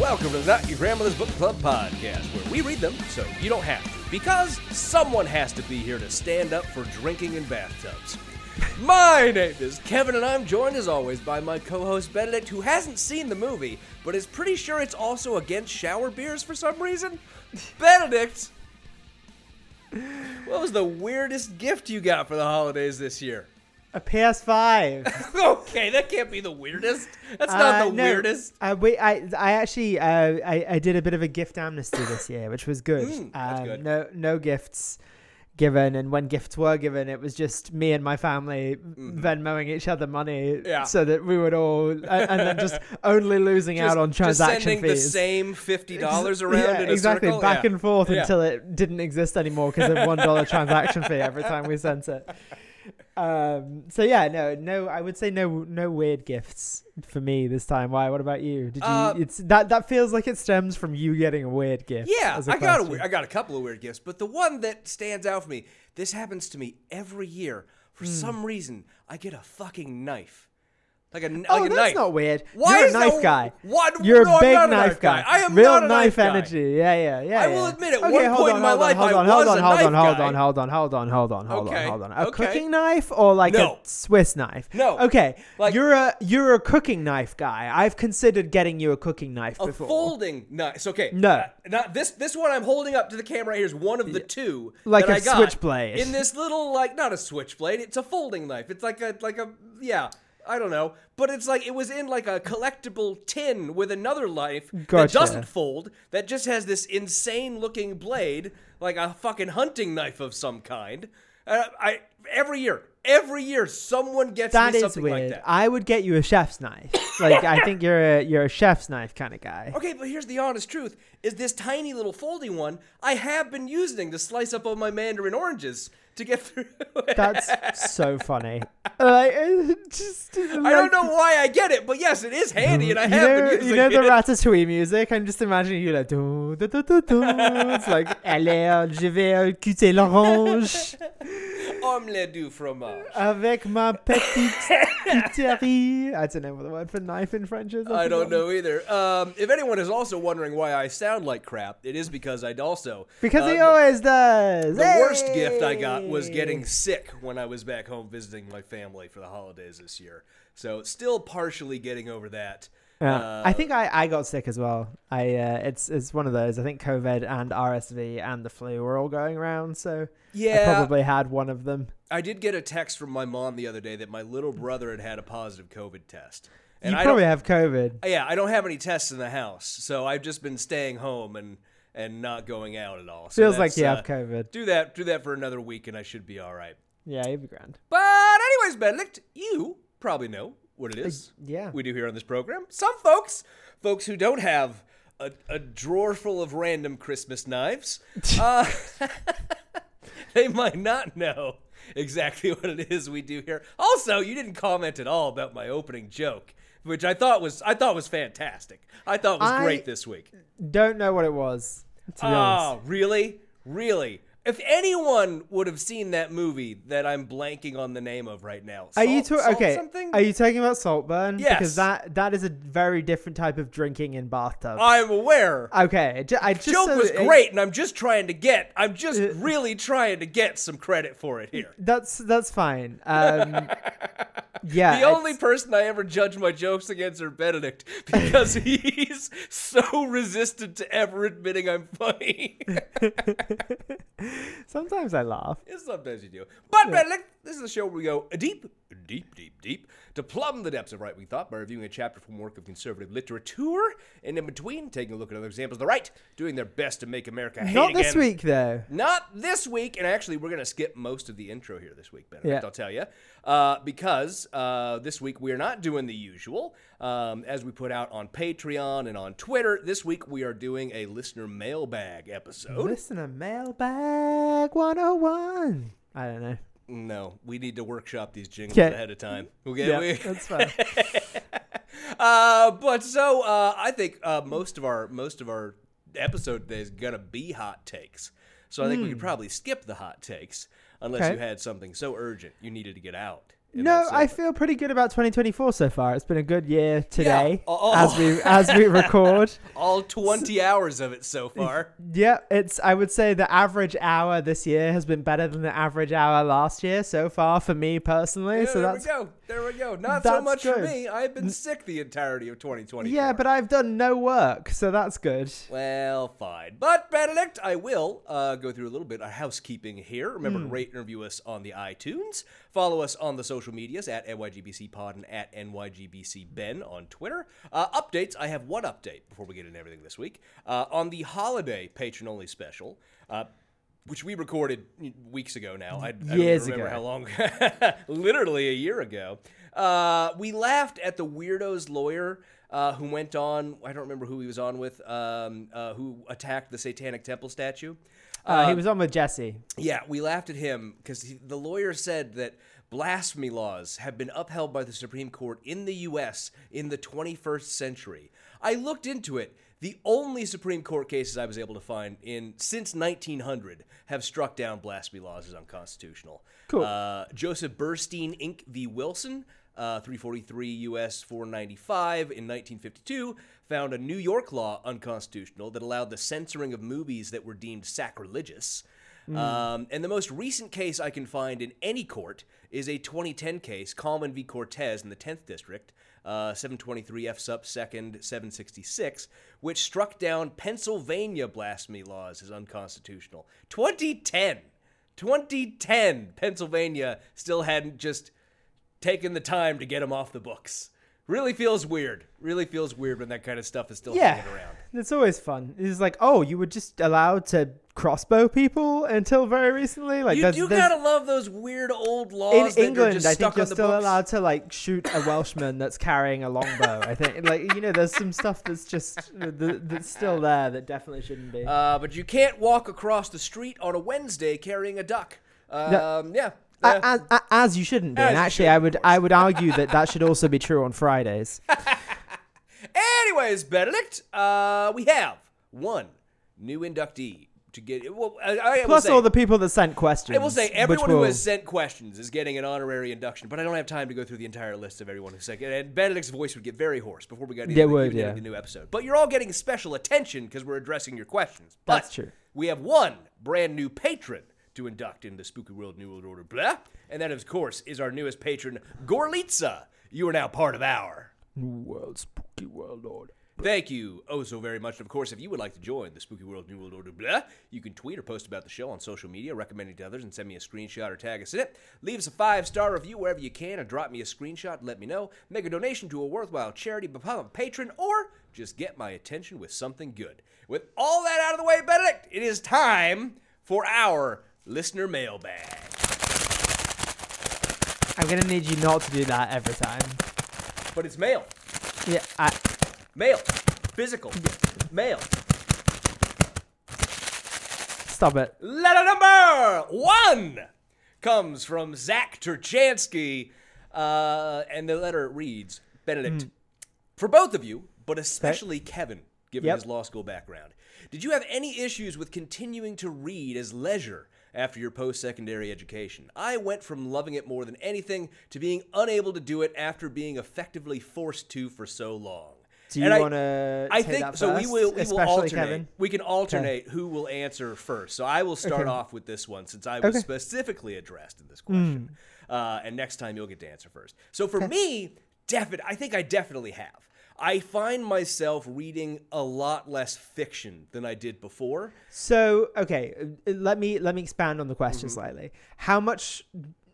Welcome to the Not Your Grandmother's Book Club Podcast, where we read them so you don't have to, because someone has to be here to stand up for drinking in bathtubs. My name is Kevin, and I'm joined as always by my co-host Benedict, who hasn't seen the movie, but is pretty sure it's also against shower beers for some reason. Benedict, what was the weirdest gift you got for the holidays this year? A PS5. Okay, that can't be the weirdest. That's not the weirdest. I did a bit of a gift amnesty this year, which was good. That's good. No gifts given, and when gifts were given, it was just me and my family Venmoing each other money, so that we would all, and then just only losing out on transaction fees. Just sending the same $50 around in a circle. Back and forth until it didn't exist anymore because of $1 transaction fee every time we sent it. I would say no weird gifts for me this time. Why? What about you? Did you? It's that feels like it stems from you getting a weird gift. Yeah, I got a couple of weird gifts, but the one that stands out for me. This happens to me every year. For some reason, I get a fucking knife. Like a knife. Not weird. Why You're is a knife that, guy. What? You're no, a big knife guy. I am Real not a knife energy. Guy. Yeah. I will admit, at one point in my life, I was a knife guy. Hold on. A cooking knife or a Swiss knife? No. Okay. You're a cooking knife guy. I've considered getting you a cooking knife before. A folding knife. Okay. No. Not this one I'm holding up to the camera here is one of the two that I got. Like a switchblade. In this little not a switchblade. It's a folding knife. It's like a I don't know, but it's it was in a collectible tin with another knife that doesn't fold, that just has this insane looking blade, like a fucking hunting knife of some kind. Every year someone gets me something weird. Like that. I would get you a chef's knife. I think you're a chef's knife kind of guy. Okay, but here's the honest truth: is this tiny little foldy one I have been using to slice up all my mandarin oranges to get through. That's so funny. I don't know why I get it, but yes, it is handy, and I have been using it. You know the Ratatouille music? I'm just imagining you do, do, do, do, do. It's alors, je vais cuter l'orange. Omelette du fromage. Avec ma petite cuterie. I don't know what the word for knife in French is. I don't know either. If anyone is also wondering why I sound like crap, it is because I'd also... Because he always does. The worst gift I got was getting sick when I was back home visiting my family for the holidays this year. So still partially getting over that. Yeah. I think I got sick as well. It's one of those. I think COVID and RSV and the flu were all going around, so I probably had one of them. I did get a text from my mom the other day that my little brother had a positive COVID test. And you probably have COVID. Yeah, I don't have any tests in the house, so I've just been staying home and not going out at all. So feels like you have COVID. Do that for another week, and I should be all right. Yeah, you'll be grand. But anyways, Benedict, you probably know what it is we do here on this program. Some folks who don't have a drawer full of random Christmas knives, they might not know exactly what it is we do here. Also, you didn't comment at all about my opening joke, which I thought was fantastic. I thought it was great this week. Don't know what it was, to be honest. Really? Really? If anyone would have seen that movie that I'm blanking on the name of right now, Are you talking about Saltburn? Yes, because that is a very different type of drinking in bathtubs. I'm aware. Okay, the joke was great, and I'm just really trying to get some credit for it here. That's fine. Yeah, the only person I ever judge my jokes against are Benedict, because he's so resistant to ever admitting I'm funny. Sometimes I laugh. Sometimes you do. But Benedict, this is the show where we go deep deep, to plumb the depths of right-wing thought by reviewing a chapter from work of conservative literature, and in between, taking a look at other examples of the right, doing their best to make America hate again. Not this week, though. Not this week, and actually, we're going to skip most of the intro here this week, Benedict, I'll tell you, because this week we are not doing the usual. As we put out on Patreon and on Twitter, this week we are doing a listener mailbag episode. Listener mailbag 101. I don't know. No, we need to workshop these jingles ahead of time. Okay, that's fine. But so I think most of our episode today is gonna be hot takes. So I think we could probably skip the hot takes unless you had something so urgent you needed to get out. No, I feel pretty good about 2024 so far. It's been a good year today as we record. All 20 hours of it so far. Yeah, it's. I would say the average hour this year has been better than the average hour last year so far for me personally. Yeah, so there we go. Not so much good. For me. I've been sick the entirety of 2020. Yeah, but I've done no work, so that's good. Well, fine. But Benedict, I will go through a little bit of housekeeping here. Remember to rate and review us on the iTunes. Follow us on the social medias at NYGBCPod and at NYGBCBen on Twitter. Updates. I have one update before we get into everything this week. On the holiday patron-only special, which we recorded weeks ago now. I don't remember how long. Literally a year ago. We laughed at the weirdo's lawyer who went on, I don't remember who he was on with, who attacked the Satanic Temple statue. He was on with Jesse. Yeah, we laughed at him because the lawyer said that blasphemy laws have been upheld by the Supreme Court in the U.S. in the 21st century. I looked into it. The only Supreme Court cases I was able to find since 1900 have struck down blasphemy laws as unconstitutional. Cool. Joseph Burstein, Inc. v. Wilson, 343 U.S. 495 in 1952, found a New York law unconstitutional that allowed the censoring of movies that were deemed sacrilegious. And the most recent case I can find in any court is a 2010 case, Coleman v. Cortez in the 10th District, 723 F. Sup. 2nd 766, which struck down Pennsylvania blasphemy laws as unconstitutional. 2010, Pennsylvania still hadn't just taken the time to get them off the books. Really feels weird. When that kind of stuff is still hanging around. It's always fun. It's like, oh, you were just allowed to crossbow people until very recently. Like, you gotta love those weird old laws. In England, I think you're still allowed to like shoot a Welshman that's carrying a longbow. I think, like, you know, there's some stuff that's just that's still there that definitely shouldn't be. But you can't walk across the street on a Wednesday carrying a duck. No. As you shouldn't be. And actually, I would argue that should also be true on Fridays. Anyways, Benedict, we have one new inductee to get. Well, plus all the people that sent questions. I will say everyone who has sent questions is getting an honorary induction, but I don't have time to go through the entire list of everyone who sent. And Benedict's voice would get very hoarse before we got into the new episode. But you're all getting special attention because we're addressing your questions. But that's true. We have one brand new patron to induct in the Spooky World New World Order, blah. And that, of course, is our newest patron, Gorlitsa. You are now part of our New World Spooky World Order. Blah. Thank you so very much. And of course, if you would like to join the Spooky World New World Order, blah, you can tweet or post about the show on social media, recommend it to others, and send me a screenshot or tag us in it. Leave us a 5-star review wherever you can, and drop me a screenshot and let me know. Make a donation to a worthwhile charity, become a patron, or just get my attention with something good. With all that out of the way, Benedict, it is time for our listener mailbag. I'm going to need you not to do that every time. But it's mail. Yeah. Mail. Physical. Yeah. Mail. Stop it. Letter number 1 comes from Zach Turchansky. And the letter reads, Benedict, for both of you, but especially Kevin, given his law school background, did you have any issues with continuing to read as leisure after your post-secondary education? I went from loving it more than anything to being unable to do it after being effectively forced to for so long. Do you want to take that first? So we will alternate. Kevin? We can alternate who will answer first. So I will start off with this one since I was specifically addressed in this question. And next time you'll get to answer first. So for me, I think I definitely have. I find myself reading a lot less fiction than I did before. So, let me expand on the question slightly. How much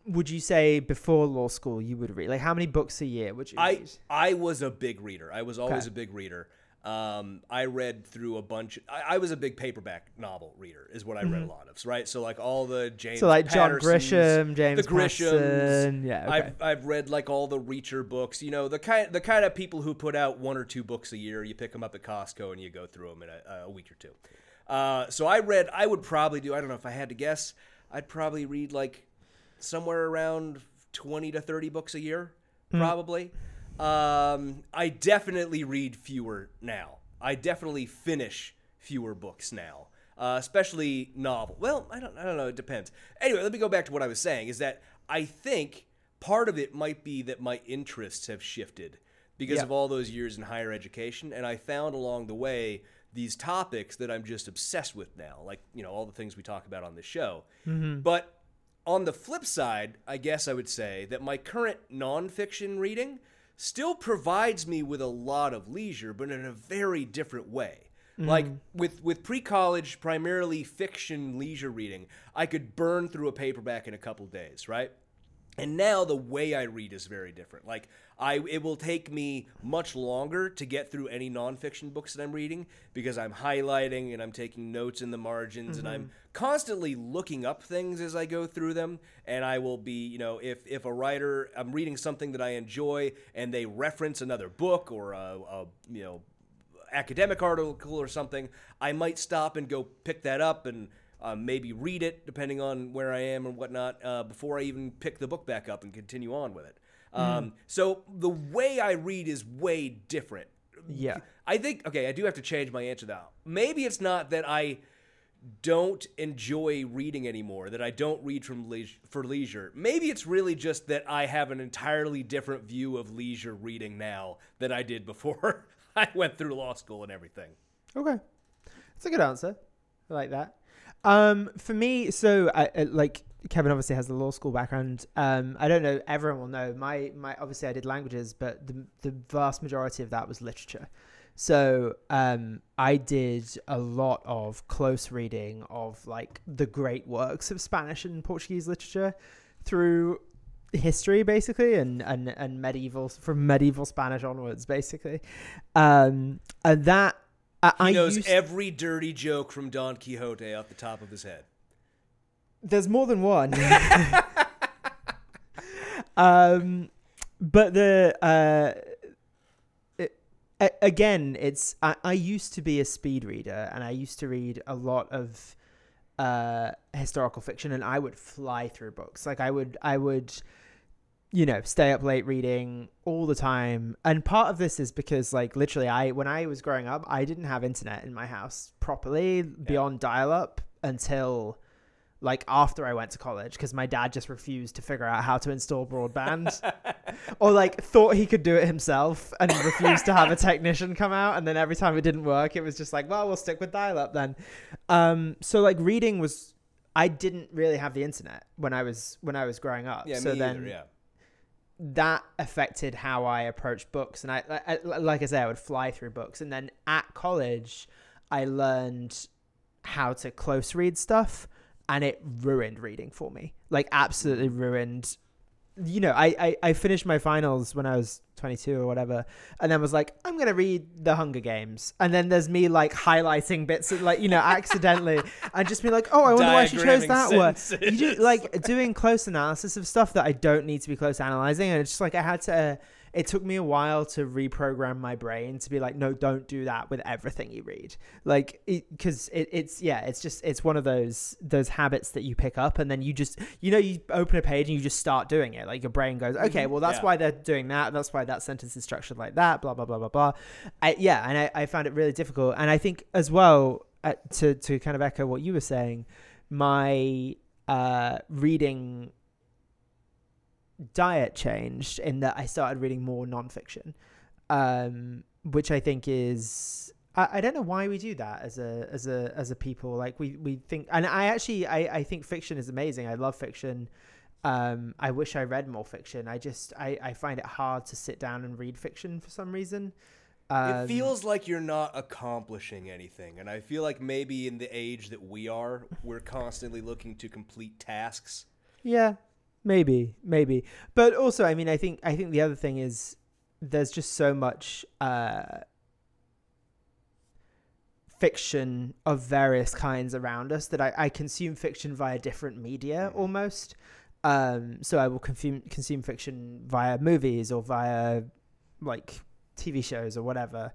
would you say before law school you would read? Like, how many books a year would you read? I was a big reader. I was always a big reader. I read through a bunch. I was a big paperback novel reader is what I read a lot of, right? So like all the James Pattersons, John Grisham, James Patterson. Yeah, okay. I've read like all the Reacher books, you know, the kind of people who put out one or two books a year. You pick them up at Costco and you go through them in a week or two. So I would probably do, I don't know if I had to guess, I'd probably read like somewhere around 20 to 30 books a year, probably. I definitely read fewer now. I definitely finish fewer books now, especially novel. Well, I don't know. It depends. Anyway, let me go back to what I was saying is that I think part of it might be that my interests have shifted because of all those years in higher education. And I found along the way these topics that I'm just obsessed with now, like, you know, all the things we talk about on this show. But on the flip side, I guess I would say that my current nonfiction reading still provides me with a lot of leisure, but in a very different way. Like with pre-college, primarily fiction leisure reading, I could burn through a paperback in a couple days, right? And now the way I read is very different. Like it will take me much longer to get through any nonfiction books that I'm reading because I'm highlighting and I'm taking notes in the margins and I'm constantly looking up things as I go through them. And I will be, you know, if a writer, I'm reading something that I enjoy and they reference another book or a you know, academic article or something, I might stop and go pick that up and maybe read it, depending on where I am and whatnot, before I even pick the book back up and continue on with it. So the way I read is way different. Yeah. I think, okay, I do have to change my answer now. Maybe it's not that I don't enjoy reading anymore, that I don't read for leisure. Maybe it's really just that I have an entirely different view of leisure reading now than I did before I went through law school and everything. Okay. That's a good answer. I like that. For me, so I like Kevin obviously has the law school background. I don't know, everyone will know my obviously I did languages, but the vast majority of that was literature. So I did a lot of close reading of like the great works of Spanish and Portuguese literature through history basically and medieval, from medieval Spanish onwards basically. And that he knows every dirty joke from Don Quixote off the top of his head. There's more than one. But I used to be a speed reader and I used to read a lot of historical fiction and I would fly through books. Like I would you know, stay up late reading all the time. And part of this is because like literally when I was growing up, I didn't have internet in my house properly beyond dial up until like after I went to college. 'Cause my dad just refused to figure out how to install broadband or like thought he could do it himself and refused to have a technician come out. And then every time it didn't work, it was just like, well, we'll stick with dial up then. So like reading was, I didn't really have the internet when I was growing up. Yeah, so me then either, yeah. That affected how I approached books. And I like I say, I would fly through books. And then at college, I learned how to close read stuff. And it ruined reading for me, like absolutely ruined. You know, I finished my finals when I was 22 or whatever. And then was like, I'm going to read the Hunger Games. And then there's me like highlighting bits of, like, you know, accidentally and just be like, oh, I wonder why she chose that one. You do like doing close analysis of stuff that I don't need to be close analyzing. And it's just like, I had to, it took me a while to reprogram my brain to be like, no, don't do that with everything you read. Like, because it's one of those habits that you pick up and then you just, you know, you open a page and you just start doing it. Like your brain goes, okay, well, that's why they're doing that. That's why that sentence is structured like that, blah, blah, blah, blah, blah. And I found it really difficult. And I think as well, to kind of echo what you were saying, my reading diet changed in that I started reading more nonfiction, which I think is, I don't know why we do that as a people. Like we think, and I think fiction is amazing. I love fiction. I wish I read more fiction. I find it hard to sit down and read fiction for some reason. It feels like you're not accomplishing anything. And I feel like maybe in the age that we're constantly looking to complete tasks. Yeah. Maybe. But also, I mean, I think the other thing is there's just so much fiction of various kinds around us that I consume fiction via different media almost. So I will consume fiction via movies or via like TV shows or whatever.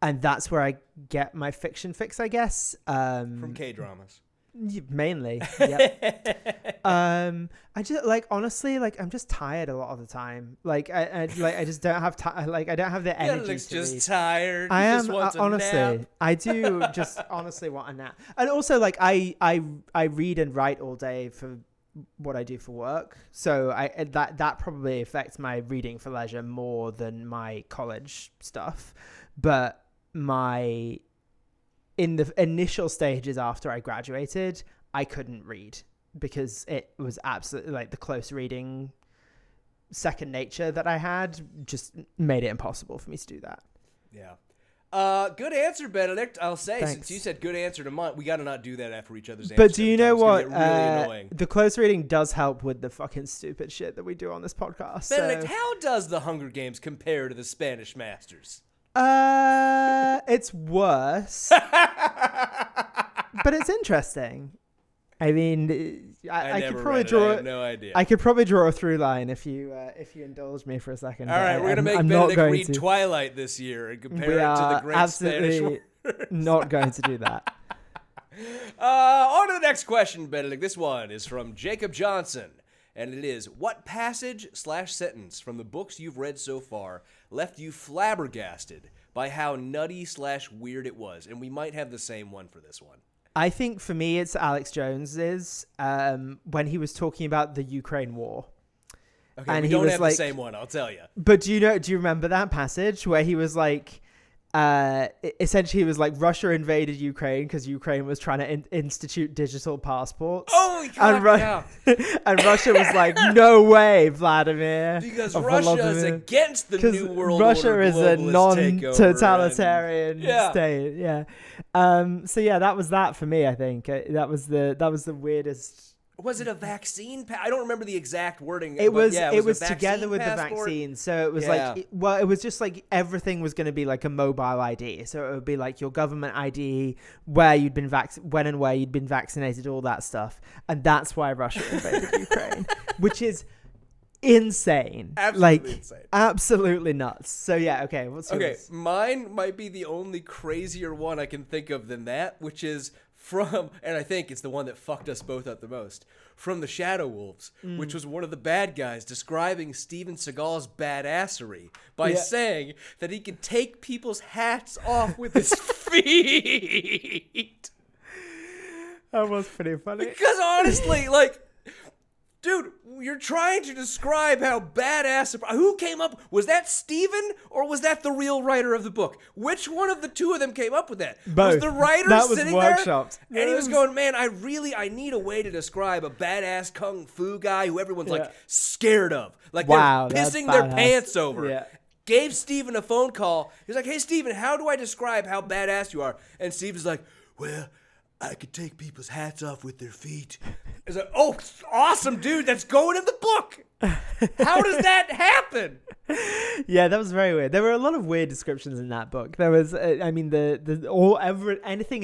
And that's where I get my fiction fix, I guess. From K-dramas. Mainly. Yep. I just honestly, I'm just tired a lot of the time. I just don't have time. I don't have the energy. Alex just read. Tired. I am honestly. I do just honestly want a nap. And also, I read and write all day for what I do for work. So that probably affects my reading for leisure more than my college stuff. But in the initial stages after I graduated, I couldn't read because it was absolutely the close reading second nature that I had just made it impossible for me to do that. Yeah. Good answer, Benedict. I'll say, Thanks. Since you said good answer to mine, we got to not do that after each other's answers. But do you know what? Really the close reading does help with the fucking stupid shit that we do on this podcast. Benedict, how does the Hunger Games compare to the Spanish Masters? It's worse, but it's interesting. I mean, I could probably draw. I have no idea. I could probably draw a through line if you indulge me for a second. All right, we're gonna make Benedict read Twilight this year and compare it to the Great Spanish Wars. Not going to do that. On to the next question, Benedict. This one is from Jacob Johnson, and it is: what passage/sentence from the books you've read so far left you flabbergasted by how nutty/weird it was? And we might have the same one for this one. I think for me, it's Alex Jones's when he was talking about the Ukraine war. Okay, and we don't have the same one, I'll tell you. But do you remember that passage where he was like, essentially, he was like, Russia invaded Ukraine because Ukraine was trying to institute digital passports. Oh, God, and and Russia was like, no way, Vladimir. Because Russia is against the New World Order. Russia is a non-totalitarian state. Yeah. So yeah, that was that for me. I think that was the weirdest. Was it a vaccine? I don't remember the exact wording. It was together with passport? The vaccine. So it was it was just like everything was going to be like a mobile ID. So it would be like your government ID, where you'd been when and where you'd been vaccinated, all that stuff. And that's why Russia invaded Ukraine, which is insane. Absolutely insane. Absolutely nuts. So yeah, okay. What's yours? Mine might be the only crazier one I can think of than that, which is from, and I think it's the one that fucked us both up the most, from The Shadow Wolves, which was one of the bad guys describing Steven Seagal's badassery by saying that he could take people's hats off with his feet. That was pretty funny. Because honestly, dude, you're trying to describe how badass... Who came up? Was that Steven or was that the real writer of the book? Which one of the two of them came up with that? Both. Was the writer sitting workshops. There? And he was going, man, I need a way to describe a badass kung fu guy who everyone's scared of. They're pissing their pants over. Yeah. Gave Steven a phone call. He's like, hey, Steven, how do I describe how badass you are? And Steven's like, well... I could take people's hats off with their feet. It's like, oh, awesome, dude. That's going in the book. How does that happen? Yeah, that was very weird. There were a lot of weird descriptions in that book. There was, anything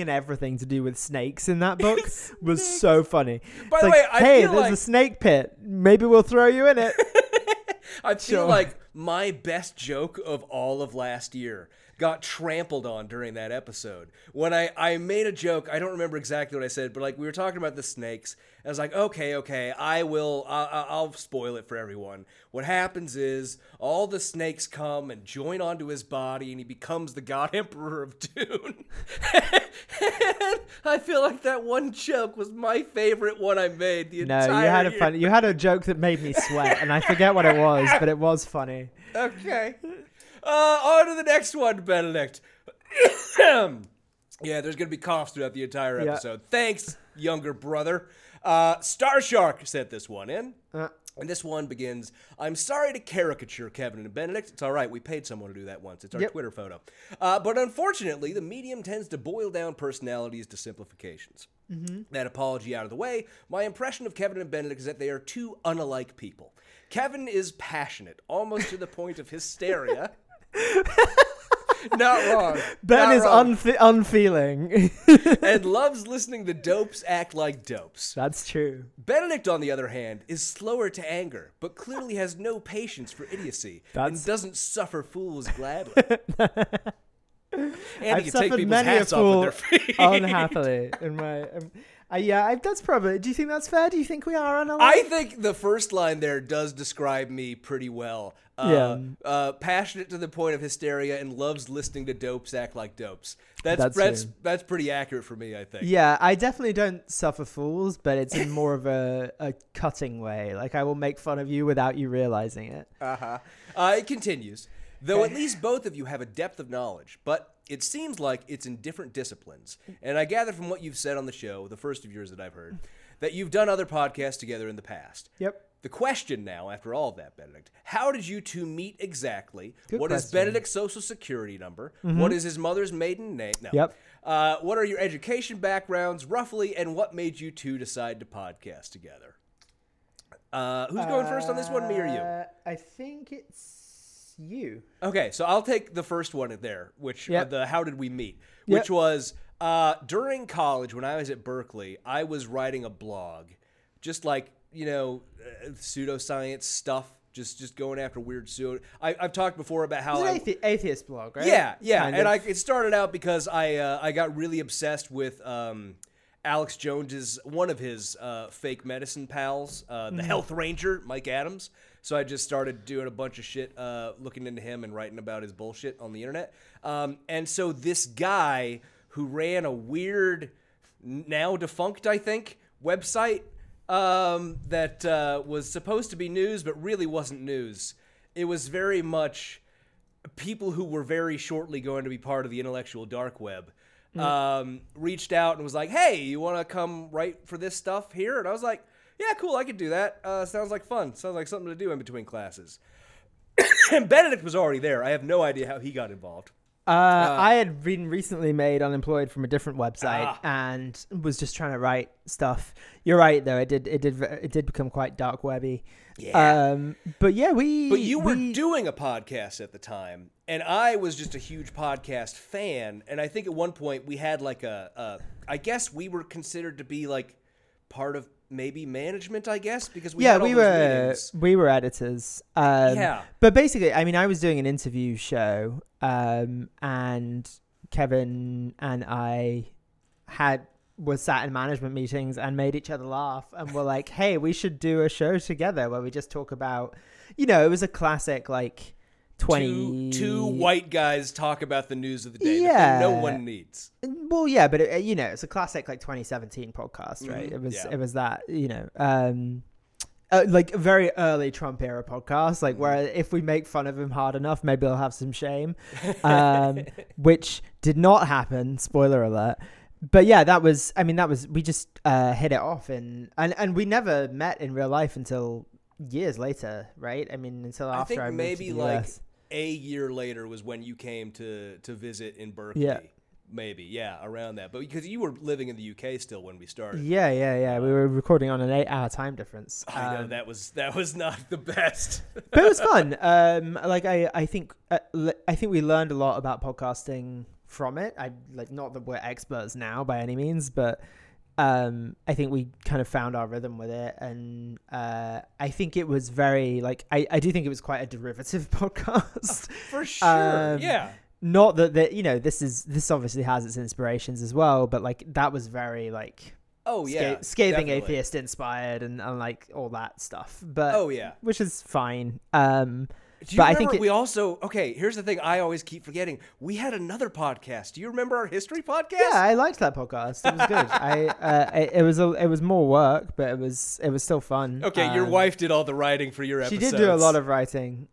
and everything to do with snakes in that book was so funny. By the way, there's a snake pit. Maybe we'll throw you in it. I feel like my best joke of all of last year got trampled on during that episode. When I made a joke, I don't remember exactly what I said, but we were talking about the snakes. I was like, okay, I'll spoil it for everyone. What happens is all the snakes come and join onto his body, and he becomes the God Emperor of Dune. And I feel like that one joke was my favorite one I made the entire year. No, you had a joke that made me sweat, and I forget what it was, but it was funny. Okay. On to the next one, Benedict. There's going to be coughs throughout the entire episode. Thanks, younger brother. Star Shark sent this one in. And this one begins, "I'm sorry to caricature Kevin and Benedict." It's all right. We paid someone to do that once. It's our Twitter photo. But unfortunately, the medium tends to boil down personalities to simplifications. Mm-hmm. That apology out of the way, my impression of Kevin and Benedict is that they are two unalike people. Kevin is passionate, almost to the point of hysteria. Not wrong. Ben is unfeeling. And loves listening to dopes act like dopes. That's true. Benedict, on the other hand, is slower to anger, but clearly has no patience for idiocy and doesn't suffer fools gladly. And I've suffered take many hats a fool off with their feet. Unhappily. In my, yeah, that's probably... Do you think that's fair? Do you think we are on a line? I think the first line there does describe me pretty well. Passionate to the point of hysteria and loves listening to dopes act like dopes. That's pretty accurate for me, I think. Yeah, I definitely don't suffer fools, but it's in more of a cutting way. Like, I will make fun of you without you realizing it. Uh-huh. It continues. Though at least both of you have a depth of knowledge, but it seems like it's in different disciplines. And I gather from what you've said on the show, the first of yours that I've heard, that you've done other podcasts together in the past. Yep. The question now, after all of that, Benedict, how did you two meet exactly? Good what question. Is Benedict's social security number? Mm-hmm. What is his mother's maiden name? No. Yep. What are your education backgrounds, roughly, and what made you two decide to podcast together? Who's going first on this one, me or you? I think it's... you. Okay, so I'll take the first one there, which the how did we meet, which was during college when I was at Berkeley, I was writing a blog, just like, you know, pseudoscience stuff, just going after weird pseudo. I've talked before about how it's an atheist blog, right? Yeah, yeah, kind and of. It started out because I got really obsessed with Alex Jones is one of his fake medicine pals, the Health Ranger, Mike Adams. So I just started doing a bunch of shit, looking into him and writing about his bullshit on the internet. And so this guy who ran a weird, now defunct, I think, website that was supposed to be news but really wasn't news. It was very much people who were very shortly going to be part of the intellectual dark web. Reached out and was like, "Hey, you want to come write for this stuff here?" And I was like, "Yeah, cool, I could do that. Sounds like fun. Sounds like something to do in between classes." And Benedict was already there. I have no idea how he got involved. I had been recently made unemployed from a different website and was just trying to write stuff. You're right, though. It did become quite dark webby. Yeah. But you were doing a podcast at the time, and I was just a huge podcast fan. And I think at one point we had like I guess we were considered to be like part of maybe management, I guess, because we had all those meetings. We were editors. But basically, I mean, I was doing an interview show, and Kevin and I were sat in management meetings and made each other laugh, and were like, "Hey, we should do a show together where we just talk about," you know, it was a classic like 20 two white guys talk about the news of the day that no one needs. Well, yeah, but it, you know, it's a classic like 2017 podcast, right? Mm-hmm. It was that, you know, like a very early Trump era podcast, like where if we make fun of him hard enough, maybe he'll have some shame, which did not happen. Spoiler alert. But yeah, we just hit it off and we never met in real life until years later, right? I mean, until after I moved maybe to the US. A year later was when you came to visit in Berkeley. Yeah. Maybe, yeah, around that. But because you were living in the UK still when we started. Yeah. We were recording on an 8-hour time difference. I know, that was not the best. But it was fun. I think we learned a lot about podcasting from it. Not that we're experts now by any means, but I think we kind of found our rhythm with it, and I think it was very I do think it was quite a derivative podcast. For sure. Yeah. Not that you know, this obviously has its inspirations as well, but like that was very like scathing definitely. Atheist inspired and like all that stuff. But which is fine. Do you remember I think we also... Okay, here's the thing I always keep forgetting. We had another podcast. Do you remember our history podcast? Yeah, I liked that podcast. It was good. It was more work, but it was still fun. Okay, your wife did all the writing for your episodes. She did do a lot of writing,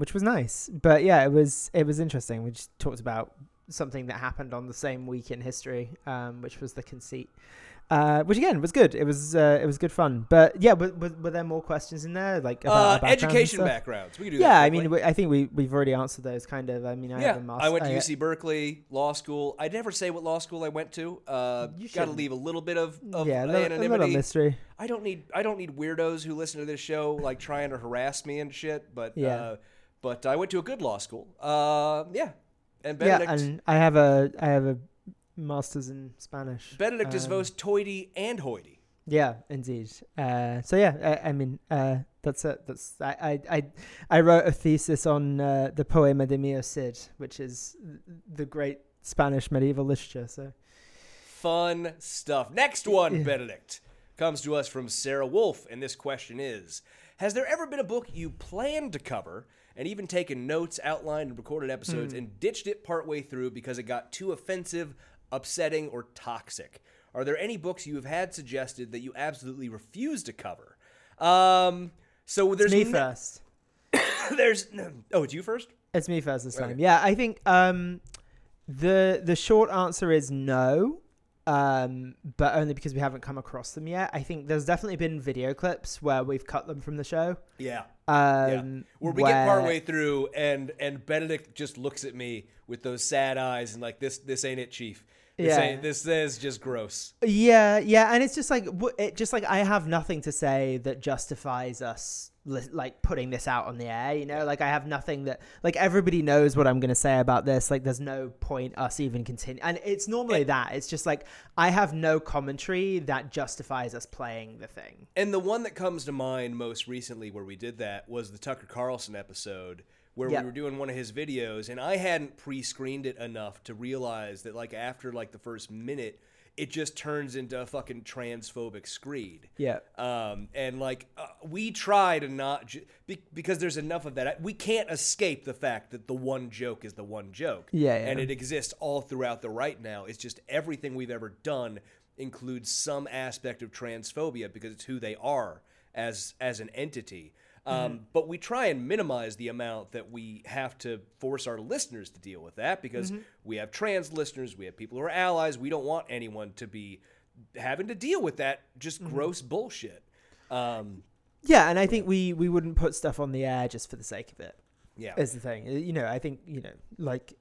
which was nice. But yeah, it was interesting. We just talked about something that happened on the same week in history, which was the conceit. Which again was good. It was good fun. But yeah, were there more questions in there? Like about education backgrounds. We could do that. Yeah, I mean, I think we've already answered those kind of. I mean, I have a master. I went to UC Berkeley Law School. I never say what law school I went to. Got to leave a little bit of anonymity. A little mystery. I don't need weirdos who listen to this show like trying to harass me and shit. But yeah. But I went to a good law school. And Benedict. Yeah, and I have a master's in Spanish. Benedict is both toity and hoity. Yeah, indeed. So yeah, I mean, that's it. I wrote a thesis on the Poema de Mio Cid, which is the great Spanish medieval literature. So fun stuff. Next one, Benedict, comes to us from Sarah Wolf, and this question is: has there ever been a book you planned to cover and even taken notes, outlined, and recorded episodes and ditched it partway through because it got too offensive, upsetting, or toxic? Are there any books you have had suggested that you absolutely refuse to cover? So there's it's me first. Oh, it's you first? It's me first this time. Okay. Yeah, I think the short answer is no, but only because we haven't come across them yet. I think there's definitely been video clips where we've cut them from the show. Yeah. Where we get partway through and Benedict just looks at me with those sad eyes and like, this ain't it, chief. This is just gross. Yeah. And it's just like, I have nothing to say that justifies us like putting this out on the air, you know, like I have nothing that like everybody knows what I'm going to say about this. Like there's no point us even continue. And it's normally that it's just like, I have no commentary that justifies us playing the thing. And the one that comes to mind most recently where we did that was the Tucker Carlson episode where we were doing one of his videos and I hadn't pre-screened it enough to realize that like after like the first minute, it just turns into a fucking transphobic screed. Yeah. And like we try to not because there's enough of that. We can't escape the fact that the one joke is the one joke. Yeah. And it exists all throughout the right now. It's just everything we've ever done includes some aspect of transphobia because it's who they are as an entity. But we try and minimize the amount that we have to force our listeners to deal with that because we have trans listeners, we have people who are allies. We don't want anyone to be having to deal with that just gross bullshit. And I think we wouldn't put stuff on the air just for the sake of it. Yeah, is the thing. You know, I think, you know, like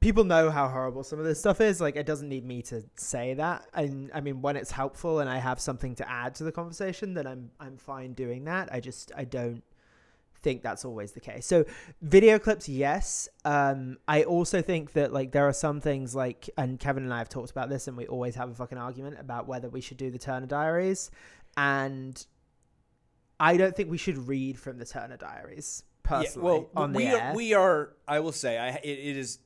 people know how horrible some of this stuff is. Like, it doesn't need me to say that. And I mean, when it's helpful and I have something to add to the conversation, then I'm fine doing that. I don't think that's always the case. So video clips, yes. I also think that like there are some things like, and Kevin and I have talked about this and we always have a fucking argument about whether we should do the Turner Diaries. And I don't think we should read from the Turner Diaries personally on the air. I will say, it is...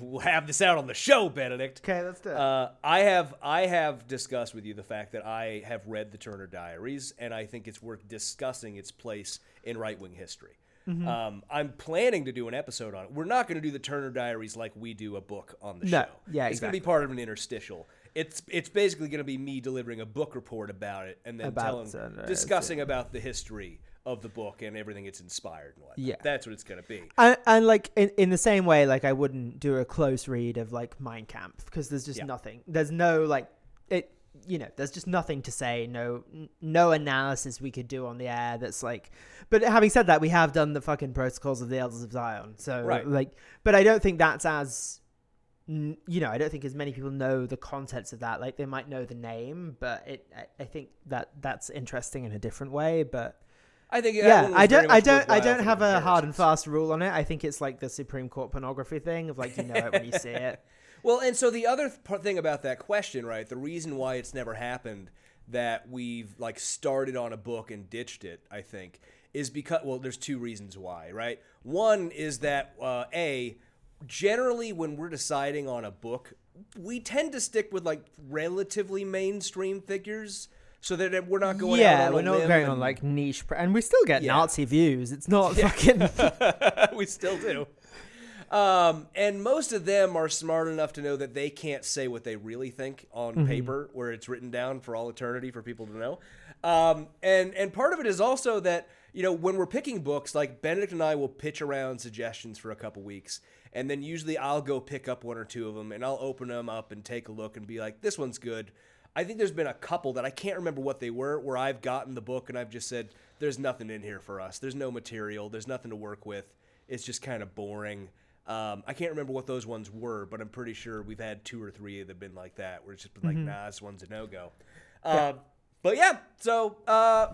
We'll have this out on the show, Benedict. Okay, let's do it. I have discussed with you the fact that I have read the Turner Diaries, and I think it's worth discussing its place in right-wing history. I'm planning to do an episode on it. We're not going to do the Turner Diaries like we do a book on the show. Yeah, it's going to be part of an interstitial. It's basically going to be me delivering a book report about it and then discussing about the history of the book and everything it's inspired and whatnot. Yeah. That's what it's going to be. And like in the same way, like I wouldn't do a close read of like Mein Kampf because there's just nothing. There's no like it, you know, there's just nothing to say. No analysis we could do on the air. That's like, but having said that, we have done the fucking Protocols of the Elders of Zion. So like, but I don't think that's as, you know, I don't think as many people know the contents of that. Like they might know the name, but I think that's interesting in a different way, but I think I don't have a hard and fast rule on it. I think it's like the Supreme Court pornography thing of like, you know it when you see it. Well, and so the other thing about that question, right, the reason why it's never happened that we've like started on a book and ditched it, I think, is because, well, there's two reasons why, right? One is that, generally when we're deciding on a book, we tend to stick with like relatively mainstream figures. So that we're not going out on a limb. Yeah, we're not going on like niche. And we still get Nazi views. It's not fucking... We still do. And most of them are smart enough to know that they can't say what they really think on paper where it's written down for all eternity for people to know. And part of it is also that, you know, when we're picking books, like Benedict and I will pitch around suggestions for a couple weeks. And then usually I'll go pick up one or two of them and I'll open them up and take a look and be like, this one's good. I think there's been a couple that I can't remember what they were, where I've gotten the book and I've just said, there's nothing in here for us. There's no material. There's nothing to work with. It's just kind of boring. I can't remember what those ones were, but I'm pretty sure we've had two or three that have been like that, where it's just been like, nah, this one's a no-go. But yeah, so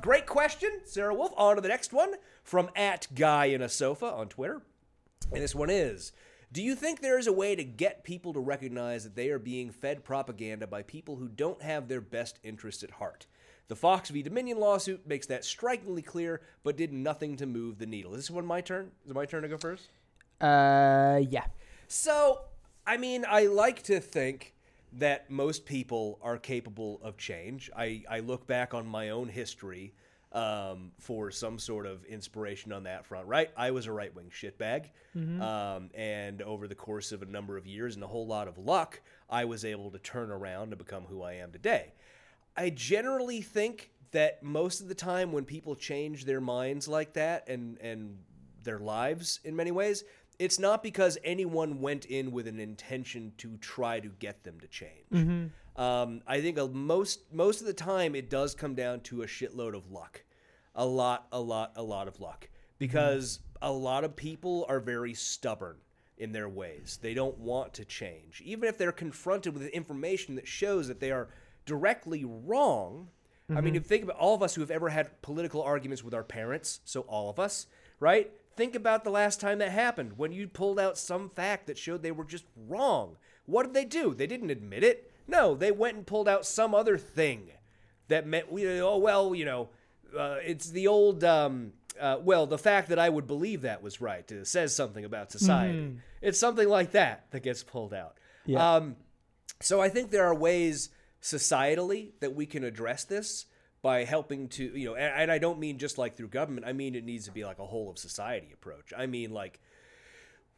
great question, Sarah Wolf. On to the next one from @GuyInASofa on Twitter. And this one is, do you think there is a way to get people to recognize that they are being fed propaganda by people who don't have their best interests at heart? The Fox v. Dominion lawsuit makes that strikingly clear, but did nothing to move the needle. Is this one my turn? Is it my turn to go first? Yeah. So, I mean, I like to think that most people are capable of change. I look back on my own history for some sort of inspiration on that front, right? I was a right-wing shitbag. And over the course of a number of years and a whole lot of luck, I was able to turn around and become who I am today. I generally think that most of the time when people change their minds like that and their lives in many ways, it's not because anyone went in with an intention to try to get them to change. I think most of the time it does come down to a shitload of luck. A lot of luck. Because a lot of people are very stubborn in their ways. They don't want to change. Even if they're confronted with information that shows that they are directly wrong. I mean, if think about all of us who have ever had political arguments with our parents, so all of us, right? Think about the last time that happened, when you pulled out some fact that showed they were just wrong. What did they do? They didn't admit it. No, they went and pulled out some other thing that meant, oh, well, you know, it's the old, well, the fact that I would believe that was right. It says something about society. It's something like that that gets pulled out. So I think there are ways societally that we can address this by helping to, you know, and I don't mean just like through government. I mean, it needs to be like a whole of society approach. I mean, like,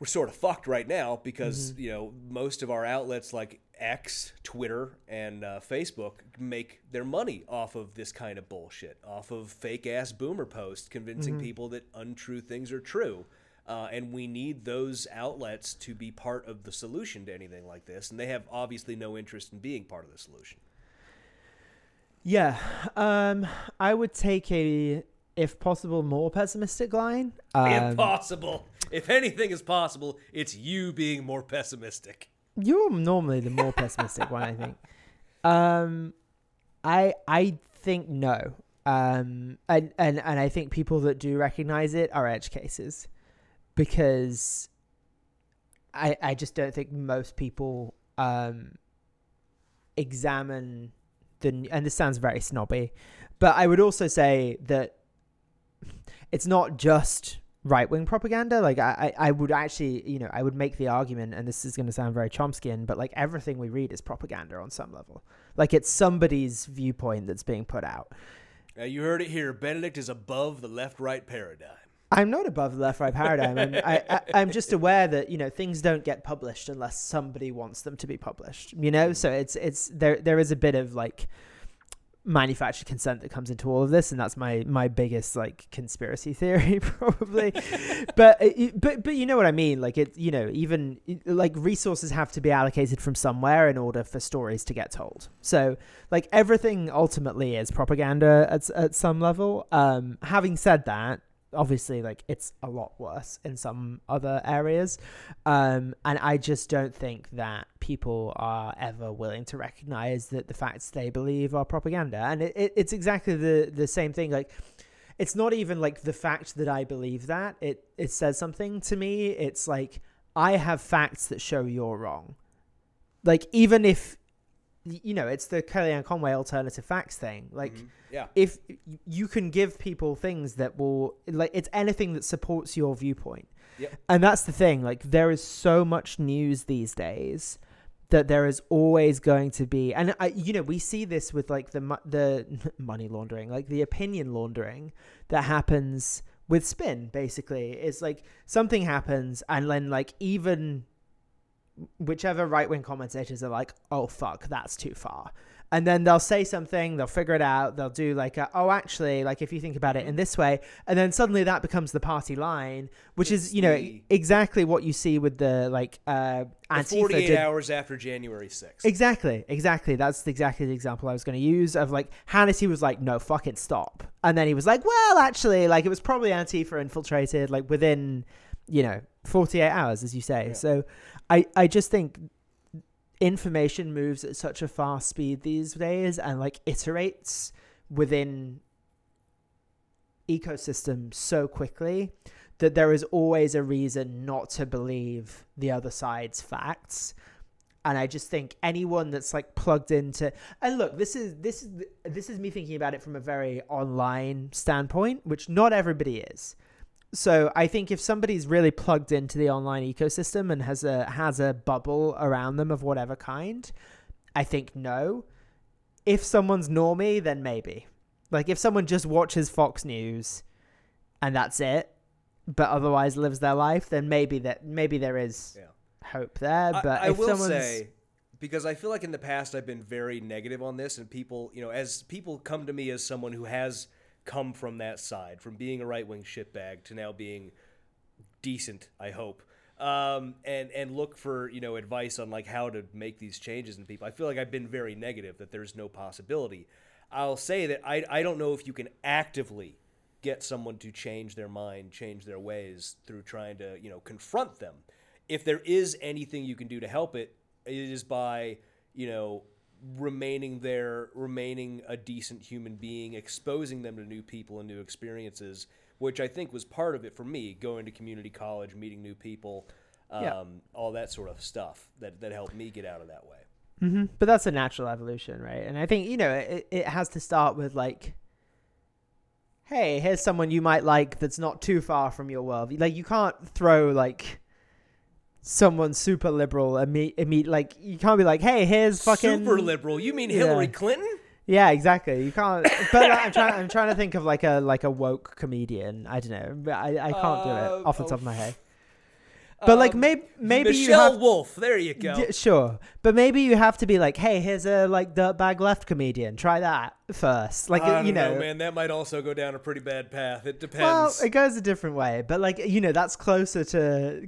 we're sort of fucked right now because, you know, most of our outlets like X, Twitter, and Facebook make their money off of this kind of bullshit, off of fake-ass boomer posts convincing people that untrue things are true. And we need those outlets to be part of the solution to anything like this. And they have obviously no interest in being part of the solution. Yeah. I would take a, if possible, more pessimistic line. Impossible. If anything is possible, it's you being more pessimistic. You're normally the more pessimistic one, I think. I think no. And I think people that do recognize it are edge cases. Because I just don't think most people examine the, and this sounds very snobby, but I would also say that it's not just right-wing propaganda. Like I would actually, you know, I would make the argument, and this is going to sound very Chomskyan, but like everything we read is propaganda on some level. Like it's somebody's viewpoint that's being put out. Now you heard it here. Benedict is above the left-right paradigm. I'm not above the left-right paradigm. I'm just aware that, you know, things don't get published unless somebody wants them to be published, you know? So it's there is a bit of like manufactured consent that comes into all of this. And that's my biggest like conspiracy theory probably. but you know what I mean? Like it, you know, even like resources have to be allocated from somewhere in order for stories to get told. So like everything ultimately is propaganda at some level. Having said that, obviously like it's a lot worse in some other areas, and I just don't think that people are ever willing to recognize that the facts they believe are propaganda. And it's exactly the same thing. Like it's not even like the fact that I believe that it says something to me. It's like I have facts that show you're wrong. Like even if, you know, it's the Kellyanne Conway alternative facts thing. Like, if you can give people things that will, like, it's anything that supports your viewpoint. And that's the thing. Like, there is so much news these days that there is always going to be, and you know, we see this with like the money laundering, like the opinion laundering that happens with spin. Basically, it's like something happens, and then like even whichever right-wing commentators are like, oh, fuck, that's too far. And then they'll say something, they'll figure it out, they'll do like, oh, actually, like if you think about it in this way, and then suddenly that becomes the party line, which is, you know, exactly what you see with the like Antifa. 48 hours after January 6th. Exactly. That's exactly the example I was going to use of like Hannity was like, no, fucking stop. And then he was like, well, actually, like it was probably Antifa infiltrated like within, you know, 48 hours, as you say. Yeah. So I just think information moves at such a fast speed these days and like iterates within ecosystems so quickly that there is always a reason not to believe the other side's facts. And I just think anyone that's like plugged into, and look, this is me thinking about it from a very online standpoint, which not everybody is. So I think if somebody's really plugged into the online ecosystem and has a bubble around them of whatever kind, I think no. If someone's normie, then maybe. Like if someone just watches Fox News and that's it, but otherwise lives their life, then maybe there is hope there. But I if will someone's... say, because I feel like in the past I've been very negative on this, and people, you know, as people come to me as someone who has come from that side, from being a right-wing shitbag to now being decent, I hope, and look for, you know, advice on like how to make these changes in people. I feel like I've been very negative that there's no possibility. I'll say that I don't know if you can actively get someone to change their mind, change their ways through trying to, you know, confront them. If there is anything you can do to help it, it is by, you know, remaining a decent human being, exposing them to new people and new experiences, which I think was part of it for me, going to community college, meeting new people, all that sort of stuff that helped me get out of that way. Mm-hmm. But that's a natural evolution, right? And I think, you know, it has to start with like, hey, here's someone you might like that's not too far from your world. Like you can't throw like someone super liberal like you can't be like, hey, here's fucking super liberal. You mean Hillary Clinton? Yeah, exactly. You can't. But like, I'm trying to think of like a woke comedian. I don't know. I can't do it off the top of my head. But like maybe Michelle Wolf. There you go. Sure, but maybe you have to be like, hey, here's a like dirtbag left comedian. Try that first. Like I don't know, man, that might also go down a pretty bad path. It depends. Well, it goes a different way, but like you know, that's closer to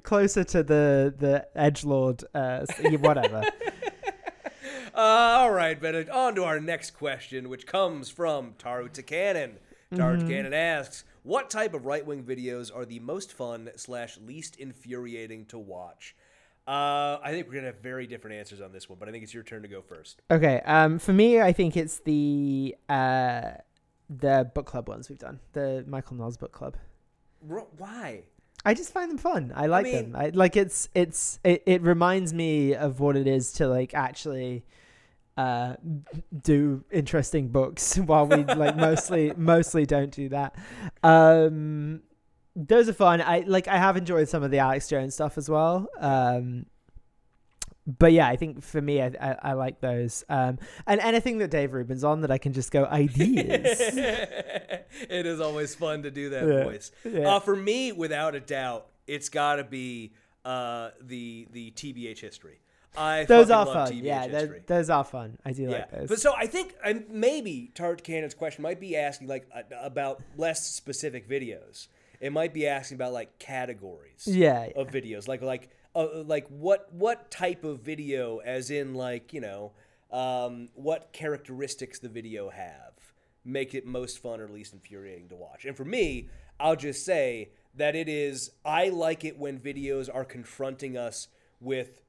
the edgelord, whatever. All right, Benedict. On to our next question, which comes from Taru Takanen. Taru Takanen asks, "What type of right-wing videos are the most fun / least infuriating to watch?" I think we're going to have very different answers on this one, but I think it's your turn to go first. Okay. For me, I think it's the book club ones we've done, the Michael Knowles book club. Why? I just find them fun. I like them. It reminds me of what it is to like actually do interesting books while we like mostly don't do that. Those are fun. I have enjoyed some of the Alex Jones stuff as well. But yeah, I think for me, I like those. And anything that Dave Rubin's on that I can just go, ideas. It is always fun to do that voice. Yeah. For me, without a doubt, it's got to be the TBH history. Those are fun. TBH history. Those are fun. I do like those. But so I think maybe Taru Takanen's question might be asking like about less specific videos. It might be asking about like categories of videos, like what type of video, as in like, you know, what characteristics the video have make it most fun or least infuriating to watch. And for me, I'll just say that I like it when videos are confronting us with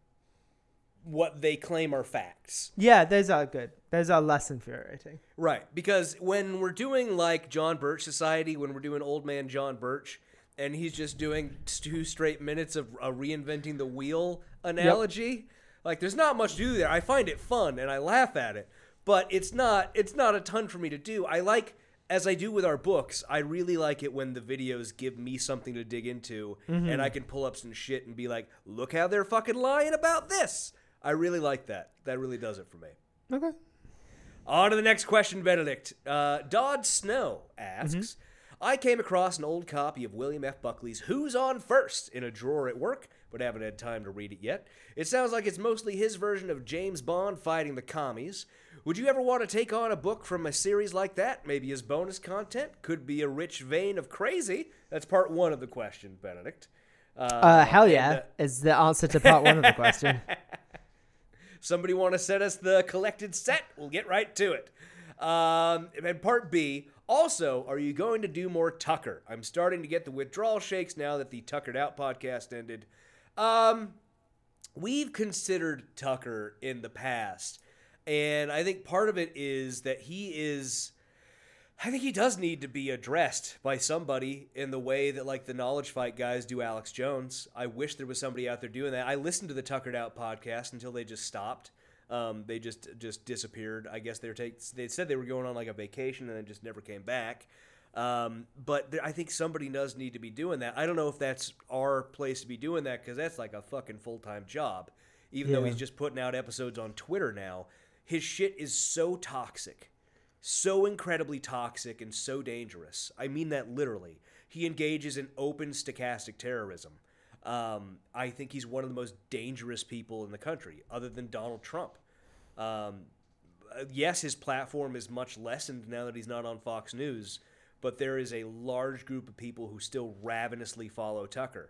what they claim are facts. Yeah, those are good. Those are less infuriating. Right, because when we're doing like John Birch Society, when we're doing Old Man John Birch, and he's just doing 2 straight minutes of a reinventing the wheel analogy, like there's not much to do there. I find it fun and I laugh at it, but it's not a ton for me to do. I like, as I do with our books, I really like it when the videos give me something to dig into, and I can pull up some shit and be like, look how they're fucking lying about this. I really like that. That really does it for me. Okay. On to the next question, Benedict. Dodd Snow asks, I came across an old copy of William F. Buckley's Who's On First in a drawer at work, but haven't had time to read it yet. It sounds like it's mostly his version of James Bond fighting the commies. Would you ever want to take on a book from a series like that? Maybe as bonus content? Could be a rich vein of crazy. That's part one of the question, Benedict. Hell yeah, is the answer to part one of the question. Somebody want to send us the collected set? We'll get right to it. And part B, also, are you going to do more Tucker? I'm starting to get the withdrawal shakes now that the Tuckered Out podcast ended. We've considered Tucker in the past, and I think part of it is that I think he does need to be addressed by somebody in the way that, like, the Knowledge Fight guys do Alex Jones. I wish there was somebody out there doing that. I listened to the Tuckered Out podcast until they just stopped. They just disappeared. I guess they said they were going on, like, a vacation and then just never came back. But I think somebody does need to be doing that. I don't know if that's our place to be doing that, because that's like a fucking full-time job. Even though he's just putting out episodes on Twitter now, his shit is so toxic. So incredibly toxic and so dangerous. I mean that literally. He engages in open stochastic terrorism. I think he's one of the most dangerous people in the country, other than Donald Trump. Yes, his platform is much lessened now that he's not on Fox News, but there is a large group of people who still ravenously follow Tucker.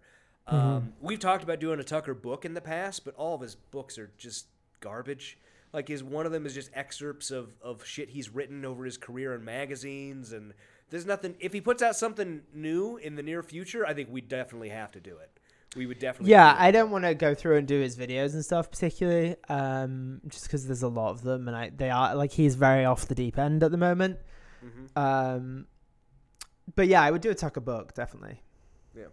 We've talked about doing a Tucker book in the past, but all of his books are just garbage. Like, one of them is just excerpts of shit he's written over his career in magazines, and there's nothing. If he puts out something new in the near future, I think we definitely have to do it. We would definitely. Yeah, I don't want to go through and do his videos and stuff, particularly, just because there's a lot of them, and they are, like, he's very off the deep end at the moment. But yeah, I would do a Tucker book, definitely. Yeah.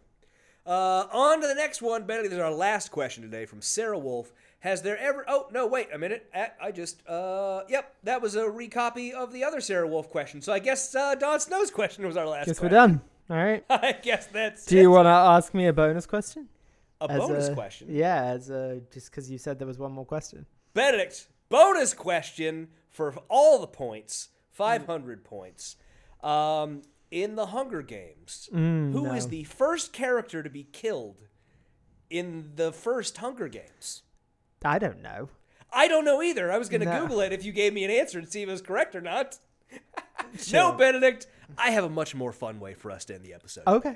On to the next one, Benedict. This is our last question today from Sarah Wolf. Has there ever... Oh, no, wait a minute. Yep, that was a recopy of the other Sarah Wolf question. So I guess Don Snow's question was our last question. Guess we're done. All right. I guess that's it. Do you want to ask me a bonus question? A bonus question? Yeah, just because you said there was one more question. Benedict, bonus question for all the points, 500 points. In the Hunger Games, who is the first character to be killed in the first Hunger Games? I don't know. I don't know either. I was going to Google it if you gave me an answer and see if it was correct or not. Sure. No, Benedict. I have a much more fun way for us to end the episode. Okay.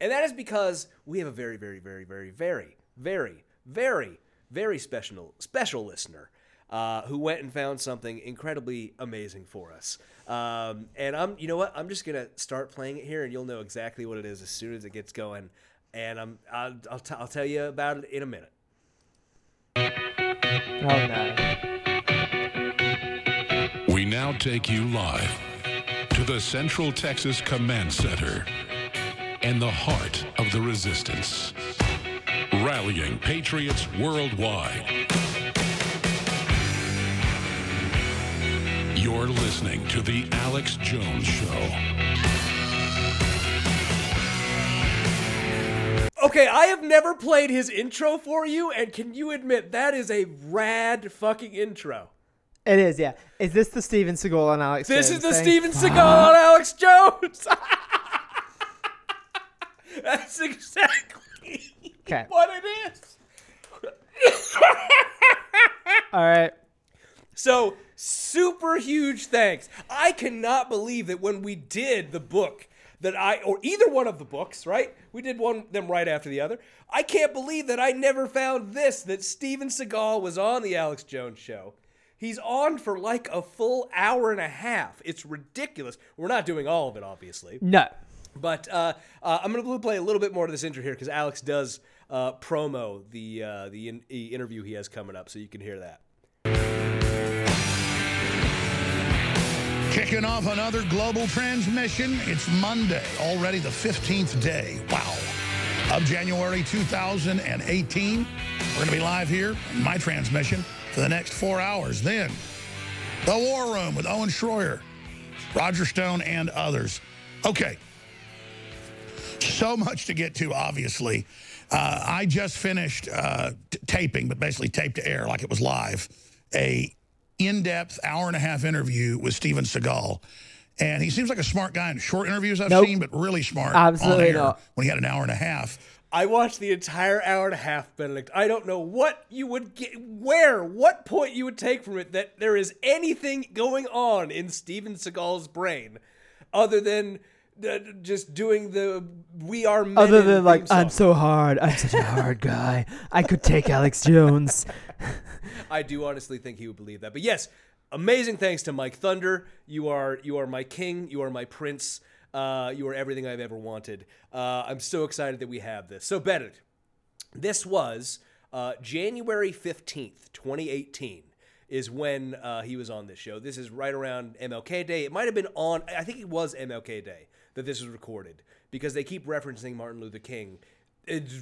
And that is because we have a very, very, very, very, very, very, very, very special listener who went and found something incredibly amazing for us. And you know what? I'm just going to start playing it here, and you'll know exactly what it is as soon as it gets going. And I'll tell you about it in a minute. Oh, no. We now take you live to the Central Texas Command Center and the heart of the resistance, rallying patriots worldwide. You're listening to The Alex Jones Show. Okay, I have never played his intro for you, and can you admit that is a rad fucking intro? It is, yeah. Is this the Steven Seagal on Alex Jones? This is the Steven Seagal on Alex Jones! That's exactly what it is! All right. So, super huge thanks. I cannot believe that when we did the book, or either one of the books, right? We did them right after the other. I can't believe that I never found this, that Steven Seagal was on The Alex Jones Show. He's on for like a full hour and a half. It's ridiculous. We're not doing all of it, obviously. No. But I'm going to play a little bit more of this intro here because Alex does promo the interview he has coming up, so you can hear that. Kicking off another global transmission. It's Monday, already the 15th day, of January 2018. We're going to be live here in my transmission for the next 4 hours. Then, The War Room with Owen Schroyer, Roger Stone, and others. Okay. So much to get to, obviously. I just finished taping, but basically taped to air like it was live, a in-depth hour-and-a-half interview with Steven Seagal. And he seems like a smart guy in short interviews I've seen, but really smart on air when he had an hour and a half. I watched the entire hour and a half, Benedict. I don't know what you would get, what point you would take from it that there is anything going on in Steven Seagal's brain other than just doing the We Are Men. Other than like, song. I'm so hard. I'm such a hard guy. I could take Alex Jones. I do honestly think he would believe that. But yes, amazing thanks to Mike Thunder. You are my king. You are my prince. You are everything I've ever wanted. I'm so excited that we have this. So, Bennett, this was January 15th, 2018 is when he was on this show. This is right around MLK Day. It might have been on, I think it was MLK Day that this was recorded because they keep referencing Martin Luther King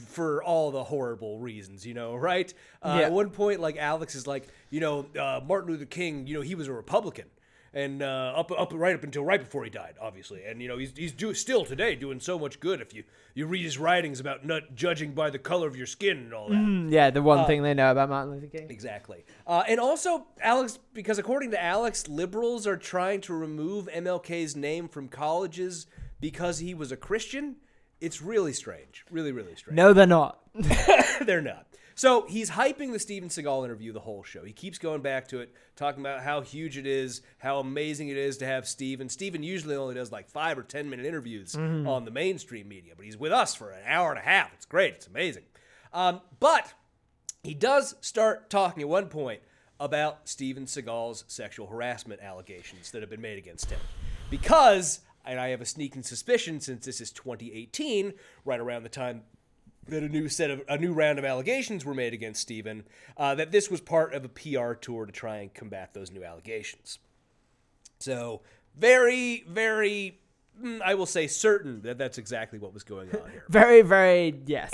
for all the horrible reasons, you know, right? Yeah. At one point, like, Alex is like, you know, Martin Luther King, you know, he was a Republican. And right up until right before he died, obviously. And, you know, he's still today doing so much good if you read his writings about not judging by the color of your skin and all that. Yeah, the one thing they know about Martin Luther King. Exactly. And also, Alex, because according to Alex, liberals are trying to remove MLK's name from colleges because he was a Christian. It's really strange. Really, really strange. No, they're not. They're not. So he's hyping the Steven Seagal interview the whole show. He keeps going back to it, talking about how huge it is, how amazing it is to have Steven. Steven usually only does like 5 or 10 minute interviews on the mainstream media, but he's with us for an hour and a half. It's great. It's amazing. But he does start talking at one point about Steven Seagal's sexual harassment allegations that have been made against him. Because, and I have a sneaking suspicion since this is 2018, right around the time that a new round of allegations were made against Steven, that this was part of a PR tour to try and combat those new allegations. So very, very, I will say certain that that's exactly what was going on here. Very, very, yes.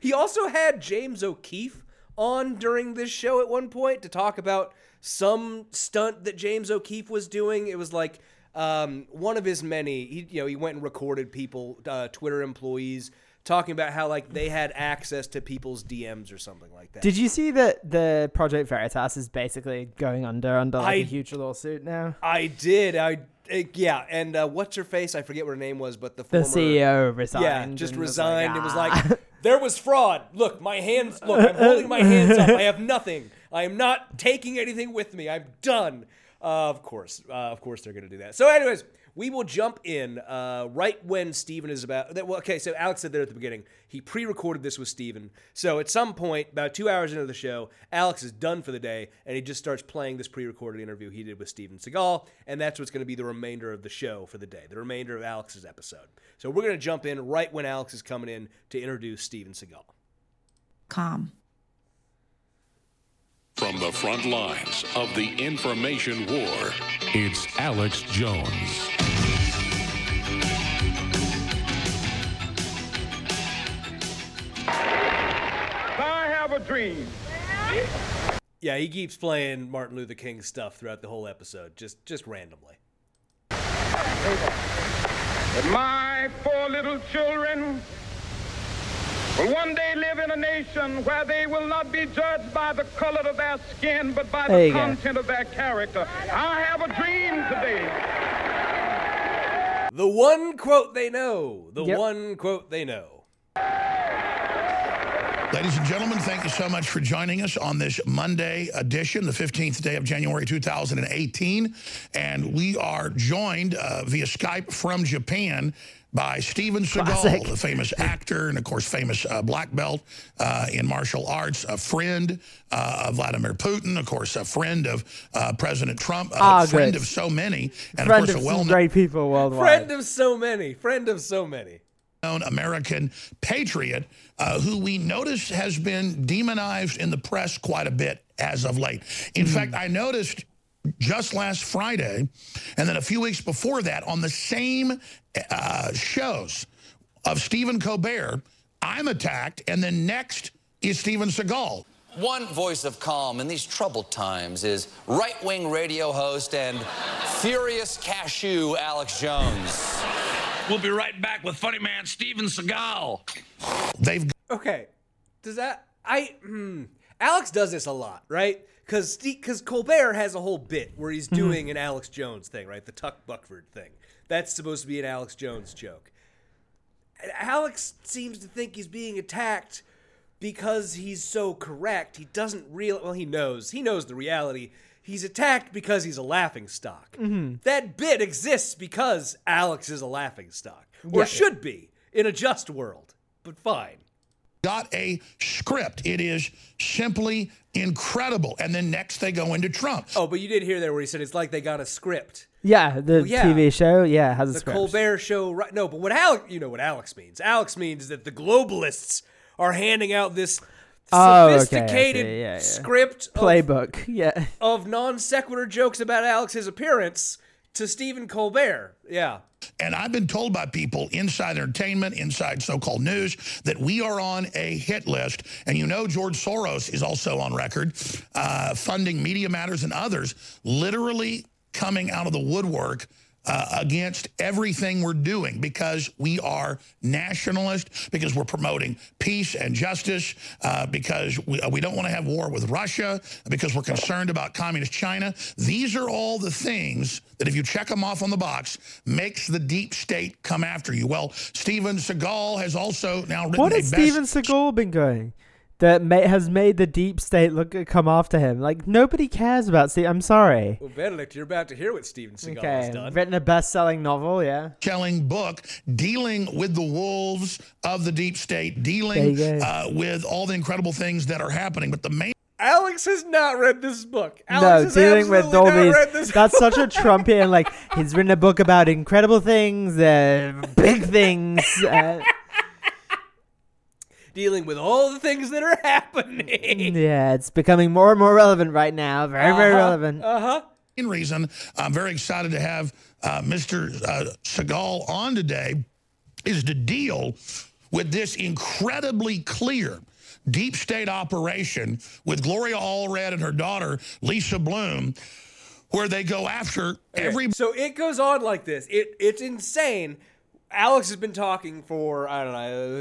He also had James O'Keefe on during this show at one point to talk about some stunt that James O'Keefe was doing. It was like one of his many, he went and recorded people, Twitter employees, talking about how, like, they had access to people's DMs or something like that. Did you see that the Project Veritas is basically going under like, a huge lawsuit now? I did. Yeah. And what's her face? I forget what her name was, but the CEO resigned. Yeah, just resigned. It was like, there was fraud. Look, I'm holding my hands up. I have nothing. I am not taking anything with me. I'm done. Of course they're going to do that. So anyways, we will jump in right when Steven is about... Well, okay, so Alex said there at the beginning, he pre-recorded this with Steven. So at some point, about 2 hours into the show, Alex is done for the day, and he just starts playing this pre-recorded interview he did with Steven Seagal, and that's what's going to be the remainder of the show for the day, the remainder of Alex's episode. So we're going to jump in right when Alex is coming in to introduce Steven Seagal. Calm. From the front lines of the information war, it's Alex Jones. I have a dream. Yeah, he keeps playing Martin Luther King stuff throughout the whole episode, just randomly. My four little children will one day live in a nation where they will not be judged by the color of their skin, but by the content of their character. I have a dream today. The one quote they know. One quote they know. Ladies and gentlemen, thank you so much for joining us on this Monday edition, the 15th day of January 2018. And we are joined via Skype from Japan by Steven Seagal, the famous actor and, of course, famous black belt in martial arts, a friend of Vladimir Putin, of course, a friend of President Trump, a friend of so many. And friend of well-known great people worldwide. Friend of so many. American patriot who we notice has been demonized in the press quite a bit as of late. In fact, I noticed just last Friday, and then a few weeks before that, on the same shows of Stephen Colbert, I'm attacked, and then next is Steven Seagal. One voice of calm in these troubled times is right-wing radio host and furious cashew Alex Jones. We'll be right back with funny man Steven Seagal. Okay, does that... Alex does this a lot, right? Because Colbert has a whole bit where he's doing an Alex Jones thing, right? The Tuck Buckford thing. That's supposed to be an Alex Jones joke. Alex seems to think he's being attacked because he's so correct. He doesn't realize, well, he knows the reality. He's attacked because he's a laughingstock. Mm-hmm. That bit exists because Alex is a laughingstock, or should be in a just world, but fine. Got a script. It is simply incredible. And then next they go into Trump. Oh, but you did hear there where he said it's like they got a script. Yeah, TV show, has a script. The Colbert Show, right? No, but what Alex, you know what Alex means. Alex means that the globalists are handing out this sophisticated script playbook of non sequitur jokes about Alex's appearance to Stephen Colbert. Yeah. And I've been told by people inside entertainment, inside so-called news, that we are on a hit list. And you know George Soros is also on record funding Media Matters and others, literally coming out of the woodwork against everything we're doing because we are nationalist, because we're promoting peace and justice, because we don't want to have war with Russia, because we're concerned about communist China. These are all the things that, if you check them off on the box, makes the deep state come after you. Well, Steven Seagal has also now written what has Steven Seagal been going? That has made the deep state come after him. Like, nobody cares about Steve. I'm sorry. Well, Benedict, you're about to hear what Steven Seagal has done. Written a best-selling novel, Selling book, dealing with the wolves of the deep state, dealing with all the incredible things that are happening. But the main... Alex has not read this book. Alex no, dealing with all these. That's such a Trumpian, he's written a book about incredible things, big things. Dealing with all the things that are happening. Yeah, it's becoming more and more relevant right now. Very, very relevant. Reason I'm very excited to have Mr. Seagal on today is to deal with this incredibly clear deep state operation with Gloria Allred and her daughter, Lisa Bloom, where they go after every... So it goes on like this. It's insane. Alex has been talking for,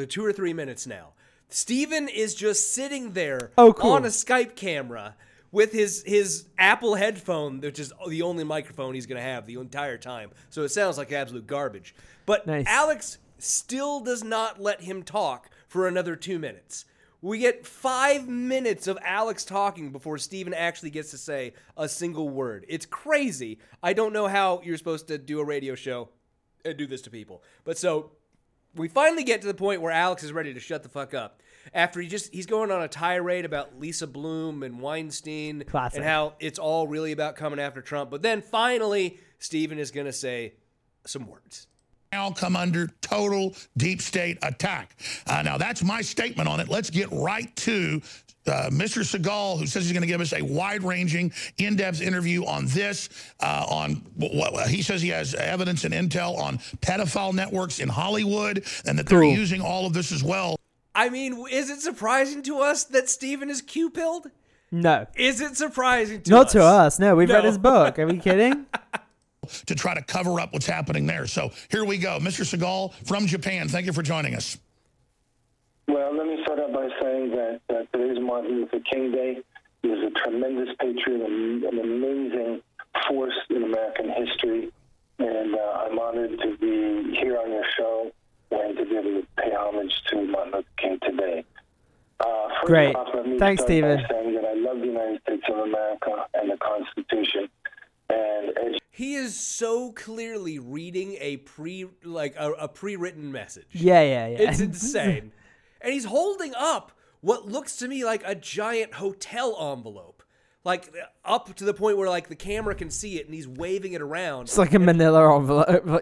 2 or 3 minutes now. Steven is just sitting there on a Skype camera with his Apple headphone, which is the only microphone he's going to have the entire time. So it sounds like absolute garbage. But Alex still does not let him talk for another 2 minutes. We get 5 minutes of Alex talking before Steven actually gets to say a single word. It's crazy. I don't know how you're supposed to do a radio show and do this to people. But so... we finally get to the point where Alex is ready to shut the fuck up. After he's going on a tirade about Lisa Bloom and Weinstein and how it's all really about coming after Trump. But then finally, Steven is going to say some words. Now come under total deep state attack. Now that's my statement on it. Let's get right to Mr. Seagal, who says he's going to give us a wide-ranging, in-depth interview on this, he says he has evidence and intel on pedophile networks in Hollywood, and that they're using all of this as well. I mean, is it surprising to us that Steven is Q-pilled? No. Is it surprising to us? Not to us. No, we've read his book. Are we kidding? To try to cover up what's happening there. So here we go. Mr. Seagal from Japan, thank you for joining us. Well, let me start out by saying that today's Martin Luther King Day is a tremendous patriot and an amazing force in American history. And I'm honored to be here on your show and to be able to pay homage to Martin Luther King today. Great. Off, thanks, Steven. Saying that I love the United States of America and the Constitution. He is so clearly reading a pre-written message. Yeah. It's insane. And he's holding up what looks to me like a giant hotel envelope, up to the point where the camera can see it, and he's waving it around. It's like a manila envelope. Well,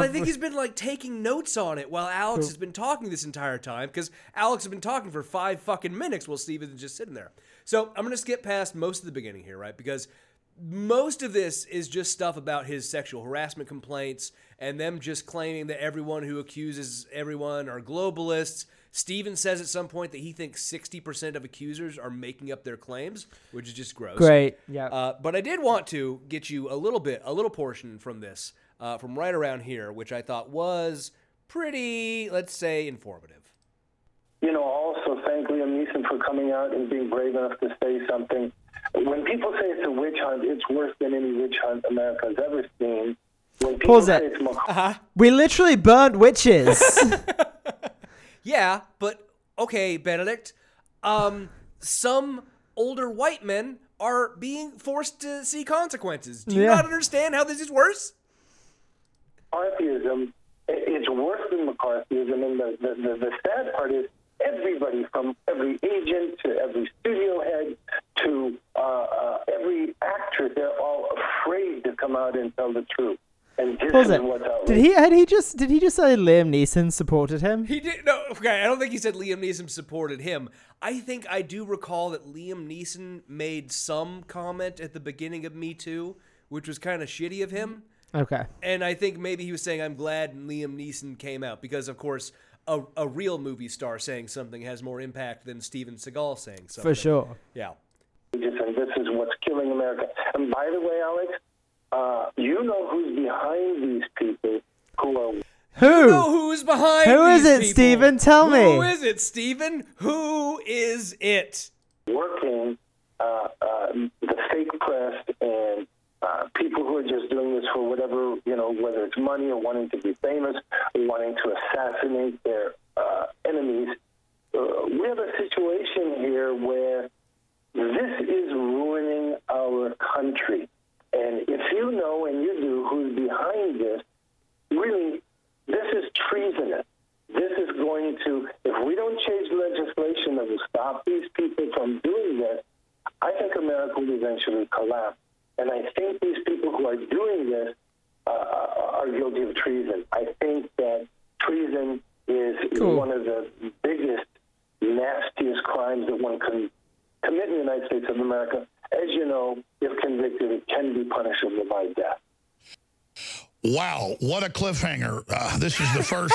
I think he's been taking notes on it while Alex has been talking this entire time, because Alex has been talking for 5 fucking minutes while Steven's just sitting there. So I'm going to skip past most of the beginning here, right? Because most of this is just stuff about his sexual harassment complaints and them just claiming that everyone who accuses everyone are globalists. Steven says at some point that he thinks 60% of accusers are making up their claims, which is just gross. Great, yeah. But I did want to get you a little portion from this, from right around here, which I thought was pretty, let's say, informative. You know, also thank Liam Neeson for coming out and being brave enough to say something. When people say it's a witch hunt, it's worse than any witch hunt America's ever seen. When people say it's We literally burned witches. yeah, but okay, Benedict, some older white men are being forced to see consequences. Do you not understand how this is worse? McCarthyism, it's worse than McCarthyism, and the sad part is everybody from every agent to every studio head to every actor, they're all afraid to come out and tell the truth. And did he just say Liam Neeson supported him? He did. No, okay, I don't think he said Liam Neeson supported him. I think I do recall that Liam Neeson made some comment at the beginning of Me Too, which was kind of shitty of him. Okay. And I think maybe he was saying, I'm glad Liam Neeson came out, because, of course, a real movie star saying something has more impact than Steven Seagal saying something. For sure. Yeah. This is what's killing America. And by the way, Alex, you know who's behind these people who are... Who? You know who's behind who these people. Who is it, Steven? Tell me. Who is it, Steven? Who is it? Working the fake press and people who are just doing this for whatever, you know, whether it's money or wanting to be famous, or wanting to assassinate their enemies. We have a situation here where this is ruining our country. And if you know, and you do, who's behind this, really, this is treasonous. This is going to, if we don't change legislation that will stop these people from doing this, I think America will eventually collapse. And I think these people who are doing this are guilty of treason. I think that treason is one of the biggest, nastiest crimes that one can commit in the United States of America. As you know, if convicted, it can be punishable by death. Wow, what a cliffhanger. This is the first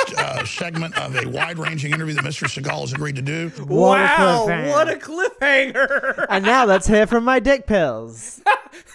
segment of a wide-ranging interview that Mr. Seagal has agreed to do. Wow, what a cliffhanger. And now let's hear from my dick pills.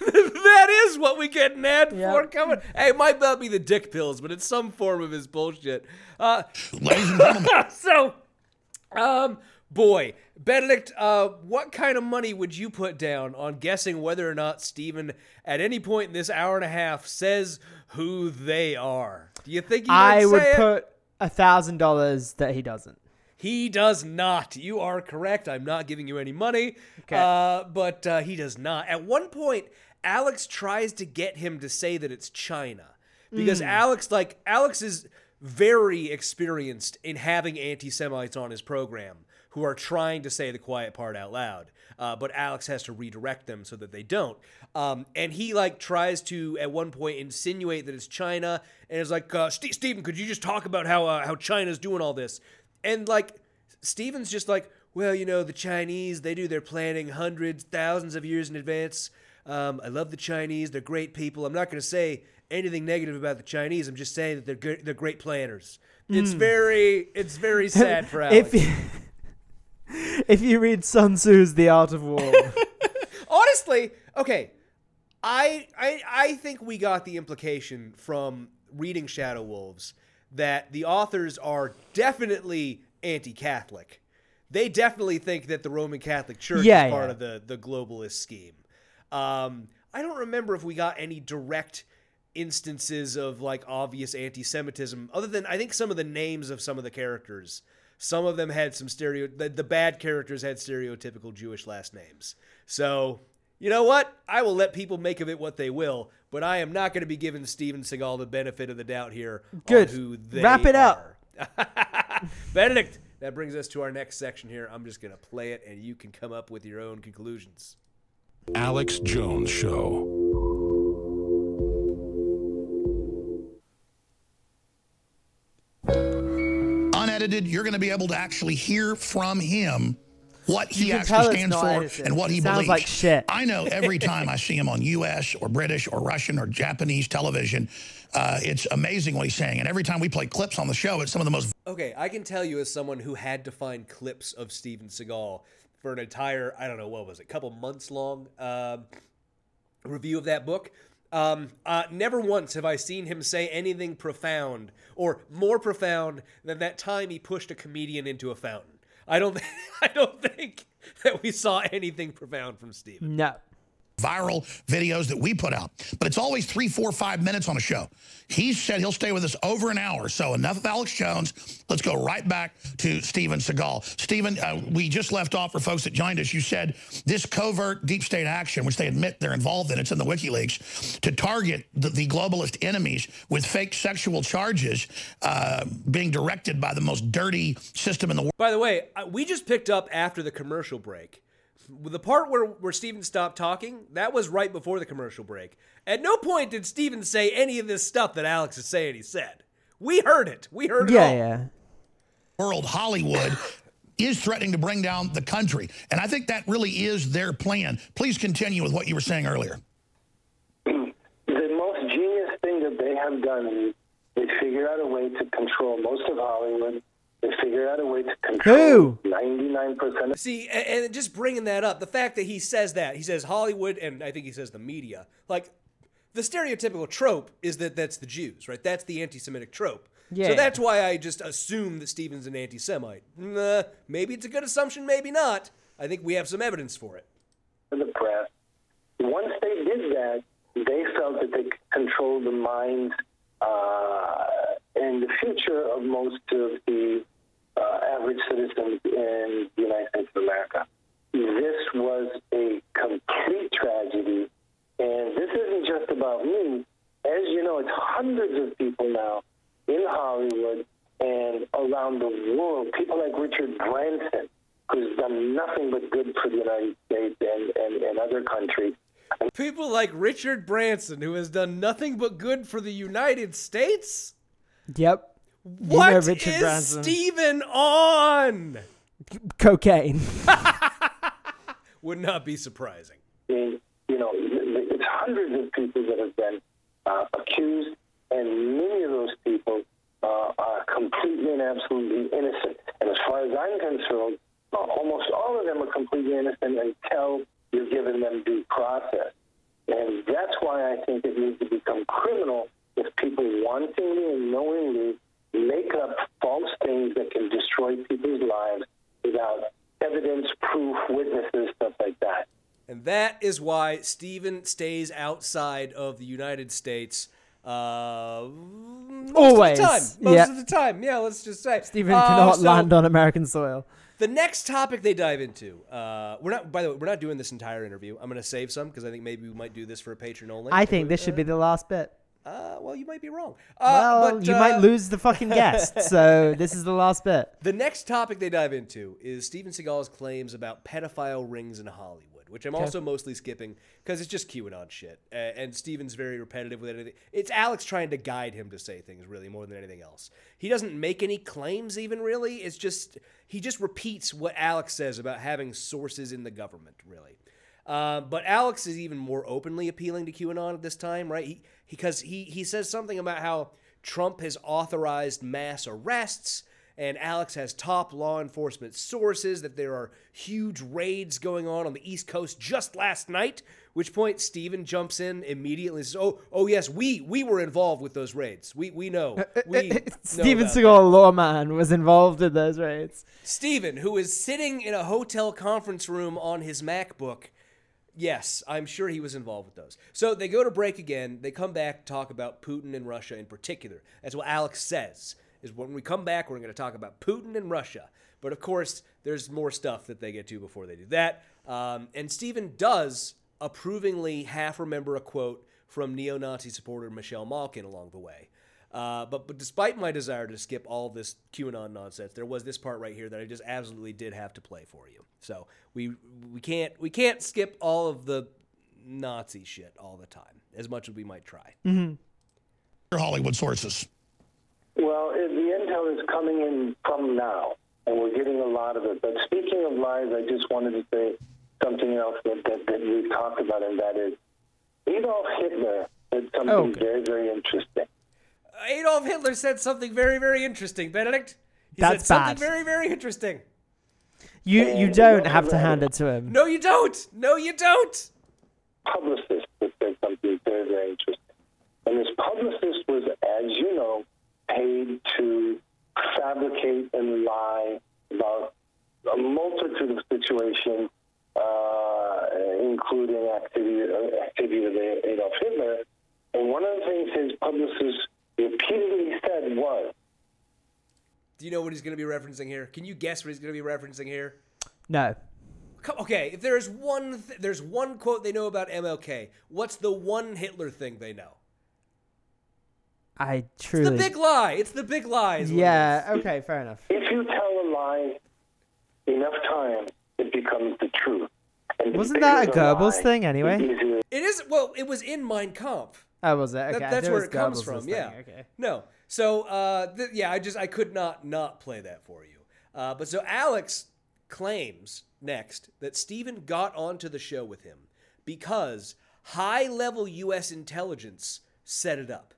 That is what we get an ad for coming. Hey, it might not be the dick pills, but it's some form of his bullshit. Ladies and gentlemen. So, boy, Benedict, what kind of money would you put down on guessing whether or not Steven, at any point in this hour and a half, says who they are? Do you think he would say it? Put $1,000 that he doesn't. He does not. You are correct. I'm not giving you any money, okay. but he does not. At one point, Alex tries to get him to say that it's China, because Alex is very experienced in having anti-Semites on his program who are trying to say the quiet part out loud. But Alex has to redirect them so that they don't. And he, tries to, at one point, insinuate that it's China. And is like, Steven, could you just talk about how China's doing all this? And, Steven's just like, well, you know, the Chinese, they do their planning hundreds, thousands of years in advance. I love the Chinese. They're great people. I'm not going to say anything negative about the Chinese. I'm just saying that they're great planners. It's very sad for Alex. If you read Sun Tzu's The Art of War. Honestly, okay, I think we got the implication from reading Shadow Wolves that the authors are definitely anti-Catholic. They definitely think that the Roman Catholic Church is part of the globalist scheme. I don't remember if we got any direct instances of obvious anti-Semitism, other than I think some of the names of some of the characters. Some of them had some the bad characters had stereotypical Jewish last names. So, you know what? I will let people make of it what they will, but I am not going to be giving Steven Seagal the benefit of the doubt here. Good. On who they Wrap it are. Up. Benedict, that brings us to our next section here. I'm just going to play it, and you can come up with your own conclusions. Alex Jones Show. You're going to be able to actually hear from him what he actually stands for and what he believes. Sounds like shit. I know every time I see him on U.S. or British or Russian or Japanese television, it's amazing what he's saying. And every time we play clips on the show, it's some of the most... Okay, I can tell you as someone who had to find clips of Steven Seagal for an entire, I don't know, what was it, couple months long review of that book. Never once have I seen him say anything profound or more profound than that time he pushed a comedian into a fountain. I don't think that we saw anything profound from Steven. No. viral videos that we put out. But it's always 3, 4, 5 minutes on a show. He said he'll stay with us over an hour. So enough of Alex Jones. Let's go right back to Steven Seagal. Steven, we just left off for folks that joined us. You said this covert deep state action, which they admit they're involved in, it's in the WikiLeaks, to target the globalist enemies with fake sexual charges being directed by the most dirty system in the world. By the way, we just picked up after the commercial break. The part where Steven stopped talking, that was right before the commercial break. At no point did Steven say any of this stuff that Alex is saying he said. We heard it. We heard it all. Yeah. World Hollywood is threatening to bring down the country. And I think that really is their plan. Please continue with what you were saying earlier. The most genius thing that they have done is they figure out a way to control most of Hollywood. They figure out a way to control 99%. See, and just bringing that up, the fact that he says that, he says Hollywood, and I think he says the media, like the stereotypical trope is that that's the Jews, right? That's the anti-Semitic trope. Yeah. So that's why I just assume that Steven's an anti-Semite. Maybe it's a good assumption, maybe not. I think we have some evidence for it. The press, once they did that, they felt that they could control the minds and the future of most of the average citizens in the United States of America. This was a complete tragedy, and this isn't just about me. As you know, it's hundreds of people now in Hollywood and around the world, people like Richard Branson, who's done nothing but good for the United States and other countries. People like Richard Branson, who has done nothing but good for the United States? Yep. What is Steven on? Cocaine. Would not be surprising. You know, it's hundreds of people that have been accused, and many of those people are completely and absolutely innocent. And as far as I'm concerned, almost all of them are completely innocent until you're giving them due process. And that's why I think it needs to become criminal if people wantingly and knowingly make up false things that can destroy people's lives without evidence, proof, witnesses, stuff like that. And that is why Steven stays outside of the United States always. Most of the time. Yeah, let's just say. Steven cannot land on American soil. The next topic they dive into, by the way, we're not doing this entire interview. I'm going to save some because I think maybe we might do this for a Patreon only. I think this should be the last bit. Well, you might be wrong. You might lose the fucking guest, so this is the last bit. The next topic they dive into is Steven Seagal's claims about pedophile rings in Hollywood, which I'm also mostly skipping because it's just QAnon shit, and Steven's very repetitive with it. It's Alex trying to guide him to say things, really, more than anything else. He doesn't make any claims, even, really. It's just he just repeats what Alex says about having sources in the government, really. But Alex is even more openly appealing to QAnon at this time, right? Because he says something about how Trump has authorized mass arrests, and Alex has top law enforcement sources that there are huge raids going on the East Coast just last night, which point Steven jumps in immediately and says, oh yes, we were involved with those raids. We know. Steven Seagal, lawman, was involved in those raids. Steven, who is sitting in a hotel conference room on his MacBook. Yes, I'm sure he was involved with those. So they go to break again. They come back to talk about Putin and Russia in particular. That's what Alex says, is when we come back, we're going to talk about Putin and Russia. But, of course, there's more stuff that they get to before they do that. And Steven does approvingly half-remember a quote from neo-Nazi supporter Michelle Malkin along the way. But despite my desire to skip all this QAnon nonsense, there was this part right here that I just absolutely did have to play for you. So we can't skip all of the Nazi shit all the time, as much as we might try. Mm-hmm. Your Hollywood sources. Well, the intel is coming in from now, and we're getting a lot of it. But speaking of lies, I just wanted to say something else that we talked about, and that is Adolf Hitler did something very, very interesting. Adolf Hitler said something very, very interesting, Benedict. He said something very, very interesting. You don't have to hand it to him. No, you don't. No, you don't. Publicist that said something very, very interesting. And this publicist was, as you know, paid to fabricate and lie about a multitude of situations including activity with Adolf Hitler. And one of the things his publicist repeatedly said was... Do you know what he's going to be referencing here? Can you guess what he's going to be referencing here? No. Okay, if there's one quote they know about MLK, what's the one Hitler thing they know? I truly... It's the big lie. It's the big lie. Yeah, okay, fair enough. If you tell a lie enough time, it becomes the truth. Wasn't that a Goebbels thing anyway? It is. Well, it was in Mein Kampf. Oh, was it? Okay. That's where it comes from, yeah. Okay. No. So, I could not play that for you. But so Alex claims next that Steven got onto the show with him because high-level U.S. intelligence set it up.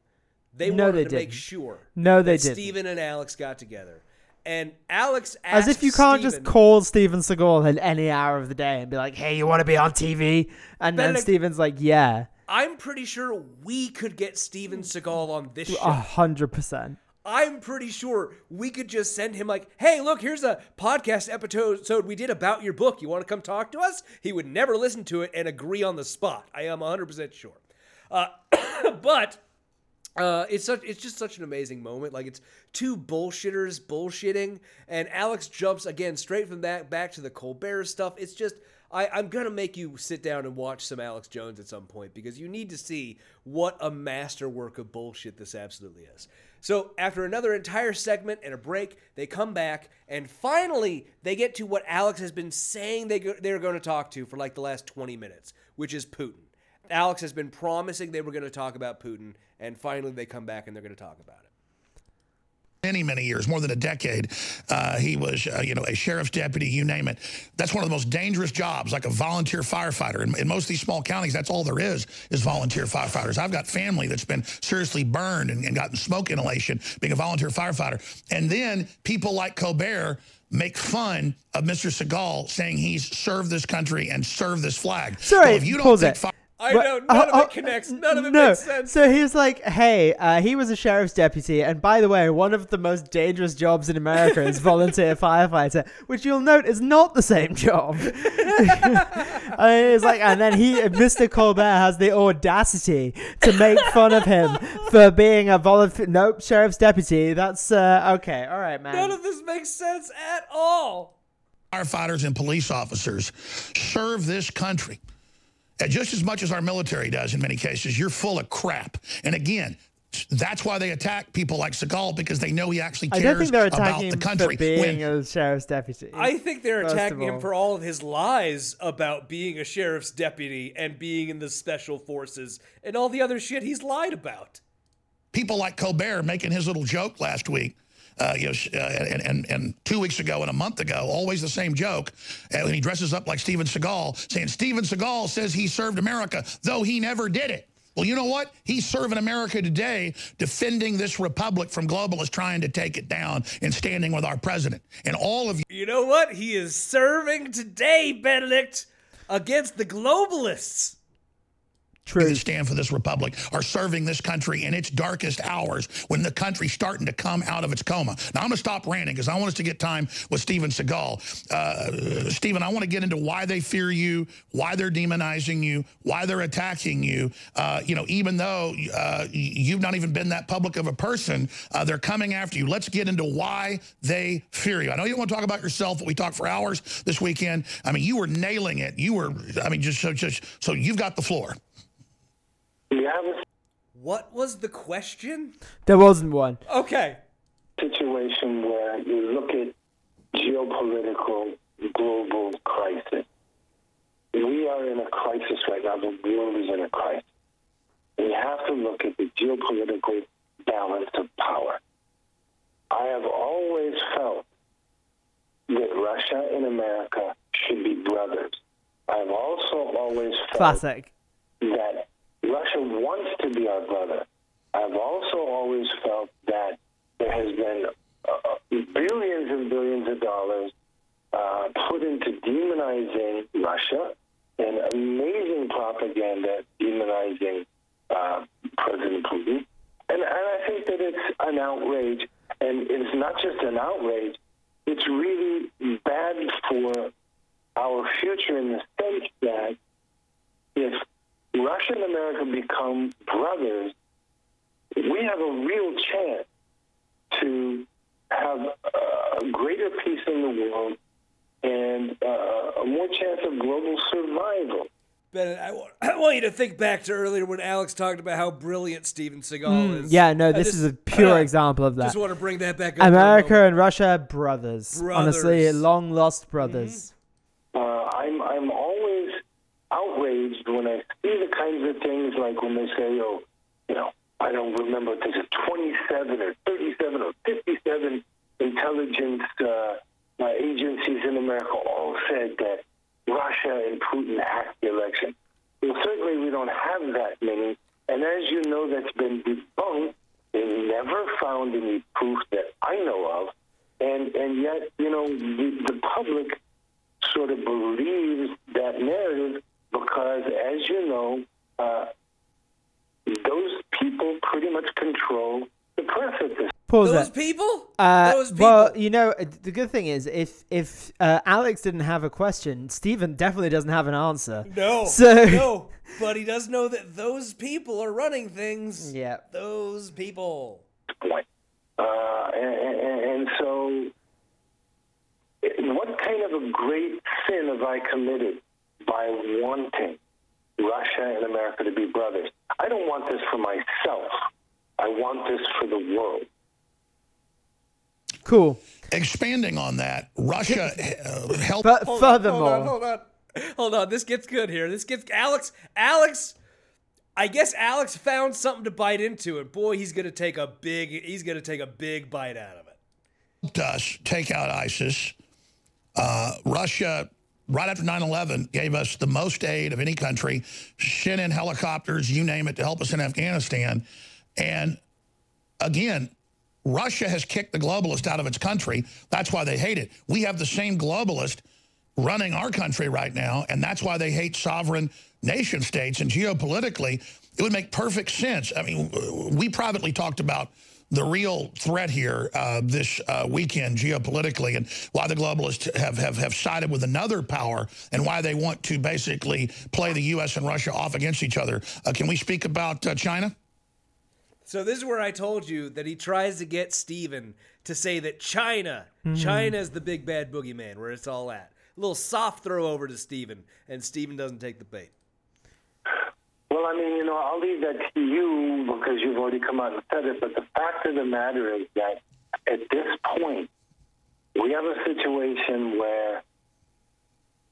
They wanted to make sure Steven and Alex got together. And Alex asked as if you can't Steven, just call Steven Seagal at any hour of the day and be like, hey, you want to be on TV? And then Steven's like, yeah. I'm pretty sure we could get Steven Seagal on this show. 100%. I'm pretty sure we could just send him like, hey, look, here's a podcast episode we did about your book. You want to come talk to us? He would never listen to it and agree on the spot. I am 100% sure. But... it's just such an amazing moment. Like, it's two bullshitters bullshitting, and Alex jumps again straight from that back to the Colbert stuff. It's just, I'm going to make you sit down and watch some Alex Jones at some point because you need to see what a masterwork of bullshit this absolutely is. So after another entire segment and a break, they come back, and finally they get to what Alex has been saying they're going to talk to for like the last 20 minutes, which is Putin. Alex has been promising they were going to talk about Putin, and finally they come back and they're going to talk about it. Many, many years, more than a decade, he was, a sheriff's deputy, you name it. That's one of the most dangerous jobs, like a volunteer firefighter. In most of these small counties, that's all there is volunteer firefighters. I've got family that's been seriously burned and gotten smoke inhalation being a volunteer firefighter. And then people like Colbert make fun of Mr. Seagal saying he's served this country and served this flag. Sorry, if you don't think I don't. None of it connects. None of it makes sense. So he's like, hey, he was a sheriff's deputy. And by the way, one of the most dangerous jobs in America is volunteer firefighter, which you'll note is not the same job. It's like, and then Mr. Colbert has the audacity to make fun of him for being a volunteer. Nope, sheriff's deputy. That's okay. All right, man. None of this makes sense at all. Firefighters and police officers serve this country. Just as much as our military does in many cases, you're full of crap. And again, that's why they attack people like Seagal, because they know he actually cares about the country. I don't think they're attacking him for being a sheriff's deputy. I think they're attacking him for all of his lies about being a sheriff's deputy and being in the special forces and all the other shit he's lied about. People like Colbert making his little joke last week. And 2 weeks ago and a month ago, always the same joke. And he dresses up like Steven Seagal, saying Steven Seagal says he served America, though he never did it. Well, you know what? He's serving America today, defending this republic from globalists trying to take it down and standing with our president. And all of you... You know what? He is serving today, Benedict, against the globalists. True. Stand for this republic are serving this country in its darkest hours when the country's starting to come out of its coma. Now, I'm going to stop ranting because I want us to get time with Steven Seagal. Steven, I want to get into why they fear you, why they're demonizing you, why they're attacking you. Even though you've not even been that public of a person, they're coming after you. Let's get into why they fear you. I know you don't want to talk about yourself, but we talked for hours this weekend. I mean, you were nailing it. You were, so you've got the floor. What was the question? There wasn't one. Okay. Situation where you look at geopolitical global crisis. We are in a crisis right now. The world is in a crisis. We have to look at the geopolitical balance of power. I have always felt that Russia and America should be brothers. I've also always felt that Russia wants to be our brother. I've also always felt that there has been billions and billions of dollars put into demonizing Russia and amazing propaganda demonizing President Putin. And I think that it's an outrage. And it's not just an outrage. It's really bad for our future in the sense that become brothers, we have a real chance to have a greater peace in the world and a more chance of global survival. Ben, I want you to think back to earlier when Alex talked about how brilliant Steven Seagal is. Yeah, no, this is a pure example of that. Just want to bring that back up. America and Russia, brothers. Honestly, long-lost brothers. Mm-hmm. I'm always outraged when I see the kinds of things like when they say, oh, you know, I don't remember if there's a 27 or 37 or 57 intelligence agencies in America all said that Russia and Putin hacked the election. Well, certainly we don't have that many. And as you know, that's been debunked. They never found any proof that I know of. And yet, you know, the public sort of believes that narrative because, as you know, those people pretty much control the press at this. Those people? Well, you know, the good thing is if Alex didn't have a question, Steven definitely doesn't have an answer. No, but he does know that those people are running things. Yeah. Those people. And so what kind of a great sin have I committed by wanting Russia and America to be brothers? I don't want this for myself. I want this for the world. Cool. Expanding on that, Russia helped. Hold on. This gets good here. Alex. I guess Alex found something to bite into, and boy, he's gonna take a big bite out of it. Helped us take out ISIS. Russia, right after 9/11, gave us the most aid of any country. Sent in helicopters, you name it, to help us in Afghanistan. And again, Russia has kicked the globalist out of its country. That's why they hate it. We have the same globalist running our country right now, and that's why they hate sovereign nation states. And geopolitically, it would make perfect sense. I mean, we privately talked about the real threat here this weekend geopolitically and why the globalists have sided with another power and why they want to basically play the U.S. and Russia off against each other. Can we speak about China? So this is where I told you that he tries to get Steven to say that China's the big bad boogeyman, where it's all at. A little soft throw over to Steven, and Steven doesn't take the bait. Well, I mean, you know, I'll leave that to you because you've already come out and said it, but the fact of the matter is that at this point, we have a situation where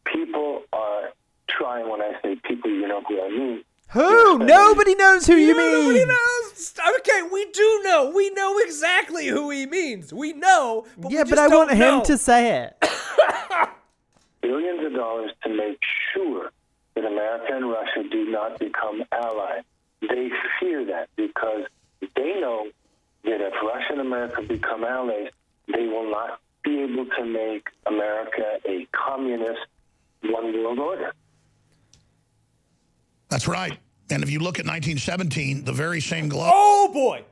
people are trying, when I say people, you know who I mean. Who? Nobody knows who you mean. Nobody knows. Okay, we do know. We know exactly who he means. We know, but yeah, we just but I don't want know. Him to say it. Billions of dollars to make sure that America and Russia do not become allies. They fear that because they know that if Russia and America become allies, they will not be able to make America a communist one-world order. That's right. And if you look at 1917, the very same globe. Oh boy.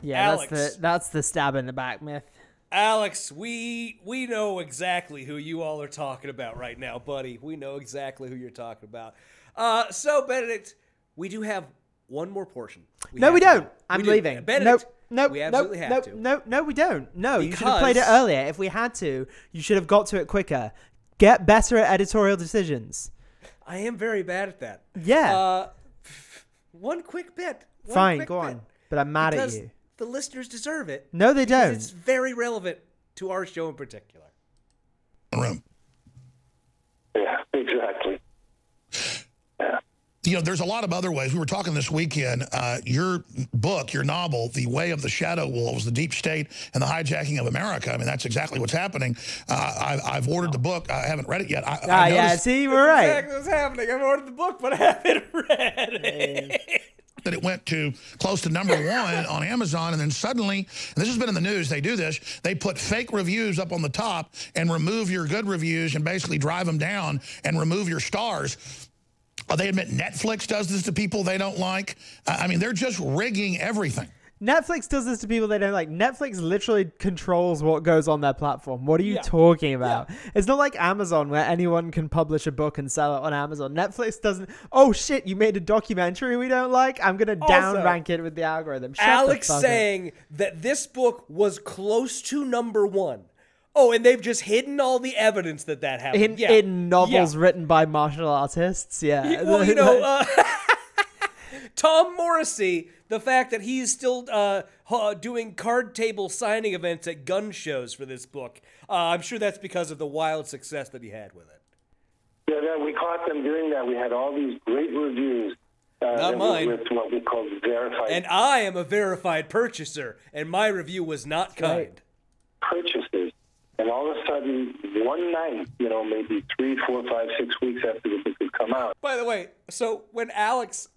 Yeah, Alex. That's the stab in the back myth. Alex, we know exactly who you all are talking about right now, buddy. We know exactly who you're talking about. So Benedict, we do have one more portion. No, we don't. I'm leaving. Benedict. No, we don't. No, because you should have played it earlier. If we had to, you should have got to it quicker. Get better at editorial decisions. I am very bad at that. Yeah. One quick bit. Fine, go on. But I'm mad at you. The listeners deserve it. No, they don't. It's very relevant to our show in particular. Yeah, exactly. Yeah. You know, there's a lot of other ways. We were talking this weekend, your book, your novel, The Way of the Shadow Wolves, The Deep State and the Hijacking of America. I mean, that's exactly what's happening. I've ordered the book. I haven't read it yet. See, we're right. That's exactly what's happening. I've ordered the book, but I haven't read it. That it went to close to number one on Amazon, and then suddenly, and this has been in the news, they do this, they put fake reviews up on the top and remove your good reviews and basically drive them down and remove your stars. They admit Netflix does this to people they don't like. I mean, they're just rigging everything. Netflix does this to people they don't like. Netflix literally controls what goes on their platform. What are you talking about? Yeah. It's not like Amazon where anyone can publish a book and sell it on Amazon. Netflix doesn't, oh shit, you made a documentary we don't like? I'm going to down rank it with the algorithm. Alex saying that this book was close to number one. Oh, and they've just hidden all the evidence that that happened. In novels written by martial artists, Well, you know, Tom Morrissey, the fact that he's still doing card table signing events at gun shows for this book, I'm sure that's because of the wild success that he had with it. Yeah, we caught them doing that. We had all these great reviews. Not mine. With what we call verified. And I am a verified purchaser, and my review was not kind. Purchases. And all of a sudden, one night, you know, maybe 3, 4, 5, 6 weeks after the book had come out. By the way, so when Alex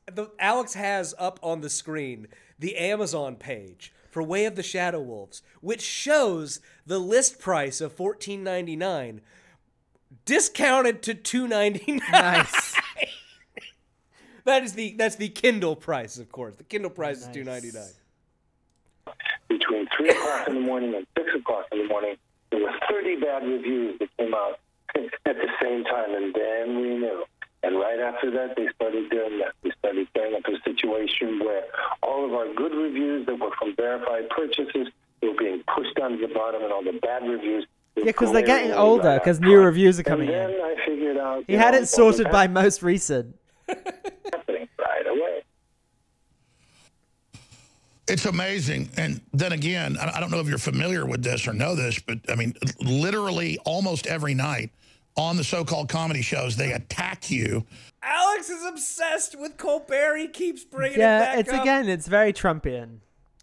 has up on the screen the Amazon page for Way of the Shadow Wolves, which shows the list price of $14.99 discounted to $2.99. Nice. That's the Kindle price, of course. The Kindle price is $2.99. Between 3 o'clock in the morning and 6 o'clock in the morning. There were 30 bad reviews that came out at the same time, and then we knew. And right after that, they started doing that. We started setting up a situation where all of our good reviews that were from verified purchases were being pushed down to the bottom, and all the bad reviews. Yeah, because they're getting older, because new reviews are coming in. And then I figured out... He had it sorted by most recent. Happening right away. It's amazing. And then again, I don't know if you're familiar with this or know this, but I mean, literally almost every night on the so-called comedy shows, they attack you. Alex is obsessed with Colbert. He keeps bringing it back up. Again, it's very Trumpian.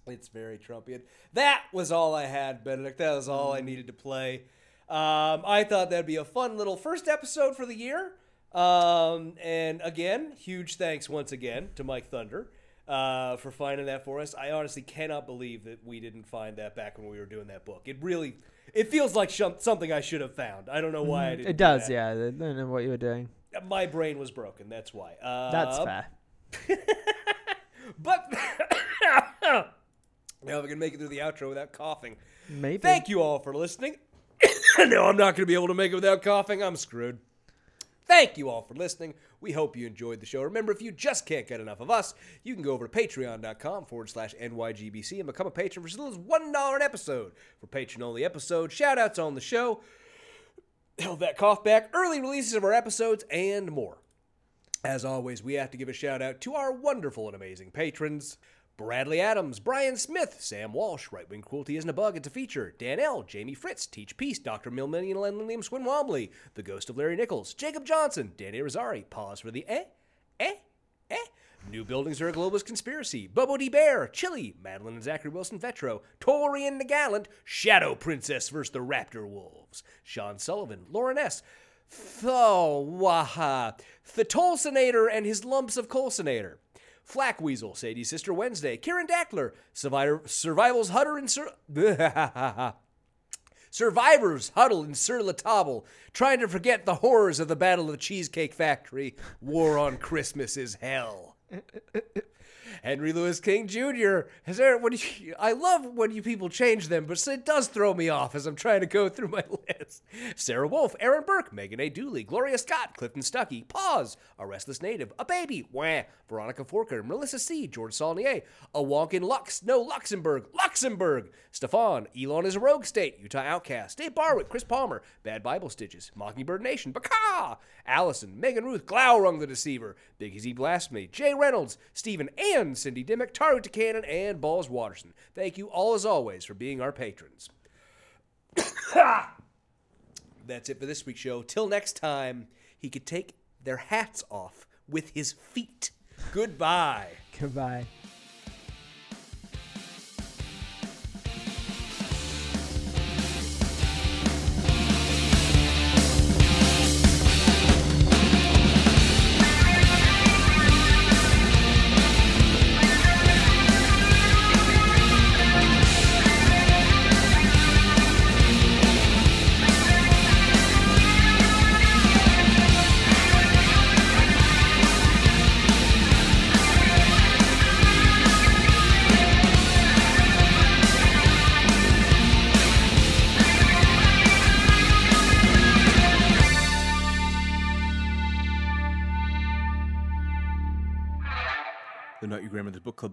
It's very Trumpian. That was all I had, Benedict. That was all I needed to play. I thought that'd be a fun little first episode for the year. And again, huge thanks once again to Mike Thunder. For finding that for us. I honestly cannot believe that we didn't find that back when we were doing that book. It feels like something I should have found. I don't know why I didn't. It does, yeah. I don't know what you were doing. My brain was broken, that's why. That's fair. But now we can make it through the outro without coughing. Maybe. Thank you all for listening. No, I'm not going to be able to make it without coughing. I'm screwed. Thank you all for listening. We hope you enjoyed the show. Remember, if you just can't get enough of us, you can go over to patreon.com/NYGBC and become a patron for as little as $1 an episode. For patron-only episodes, shout-outs on the show, held that cough back, early releases of our episodes, and more. As always, we have to give a shout-out to our wonderful and amazing patrons. Bradley Adams, Brian Smith, Sam Walsh, Right Wing Cruelty Isn't a Bug, It's a Feature, Dan L., Jamie Fritz, Teach Peace, Dr. Millennial and Liam Swin Wombly, The Ghost of Larry Nichols, Jacob Johnson, Danny Rosari, Pause for the New Buildings Are a Globalist Conspiracy, Bubbo D. Bear, Chili, Madeline and Zachary Wilson Vetro, Torian the Gallant, Shadow Princess vs. the Raptor Wolves, Sean Sullivan, Lauren S., The Tolsonator and His Lumps of Colsonator, Flack Weasel, Sadie's Sister Wednesday, Kieran Dackler, Survivor's Huddle and Survivors Huddle in Sur La Table, trying to forget the horrors of the Battle of the Cheesecake Factory. War on Christmas is hell. Henry Louis King Jr. I love when you people change them, but it does throw me off as I'm trying to go through my list. Sarah Wolf, Aaron Burke, Megan A. Dooley, Gloria Scott, Clifton Stuckey, Pause, A Restless Native, A Baby, Veronica Forker, Melissa C., George Saulnier, A Walk in Lux, No Luxembourg, Stefan, Elon is a Rogue State, Utah Outcast, Dave Barwick, Chris Palmer, Bad Bible Stitches, Mockingbird Nation, Baka, Allison, Megan Ruth, Glaurung the Deceiver, Big Easy Blasphemy, Jay Reynolds, Stephen and Cindy Dimmock, Taru Takanen, and Balls Watterson. Thank you all, as always, for being our patrons. That's it for this week's show. Till next time, he could take their hats off with his feet. Goodbye. Goodbye. The Not Your Grandmother's Book Club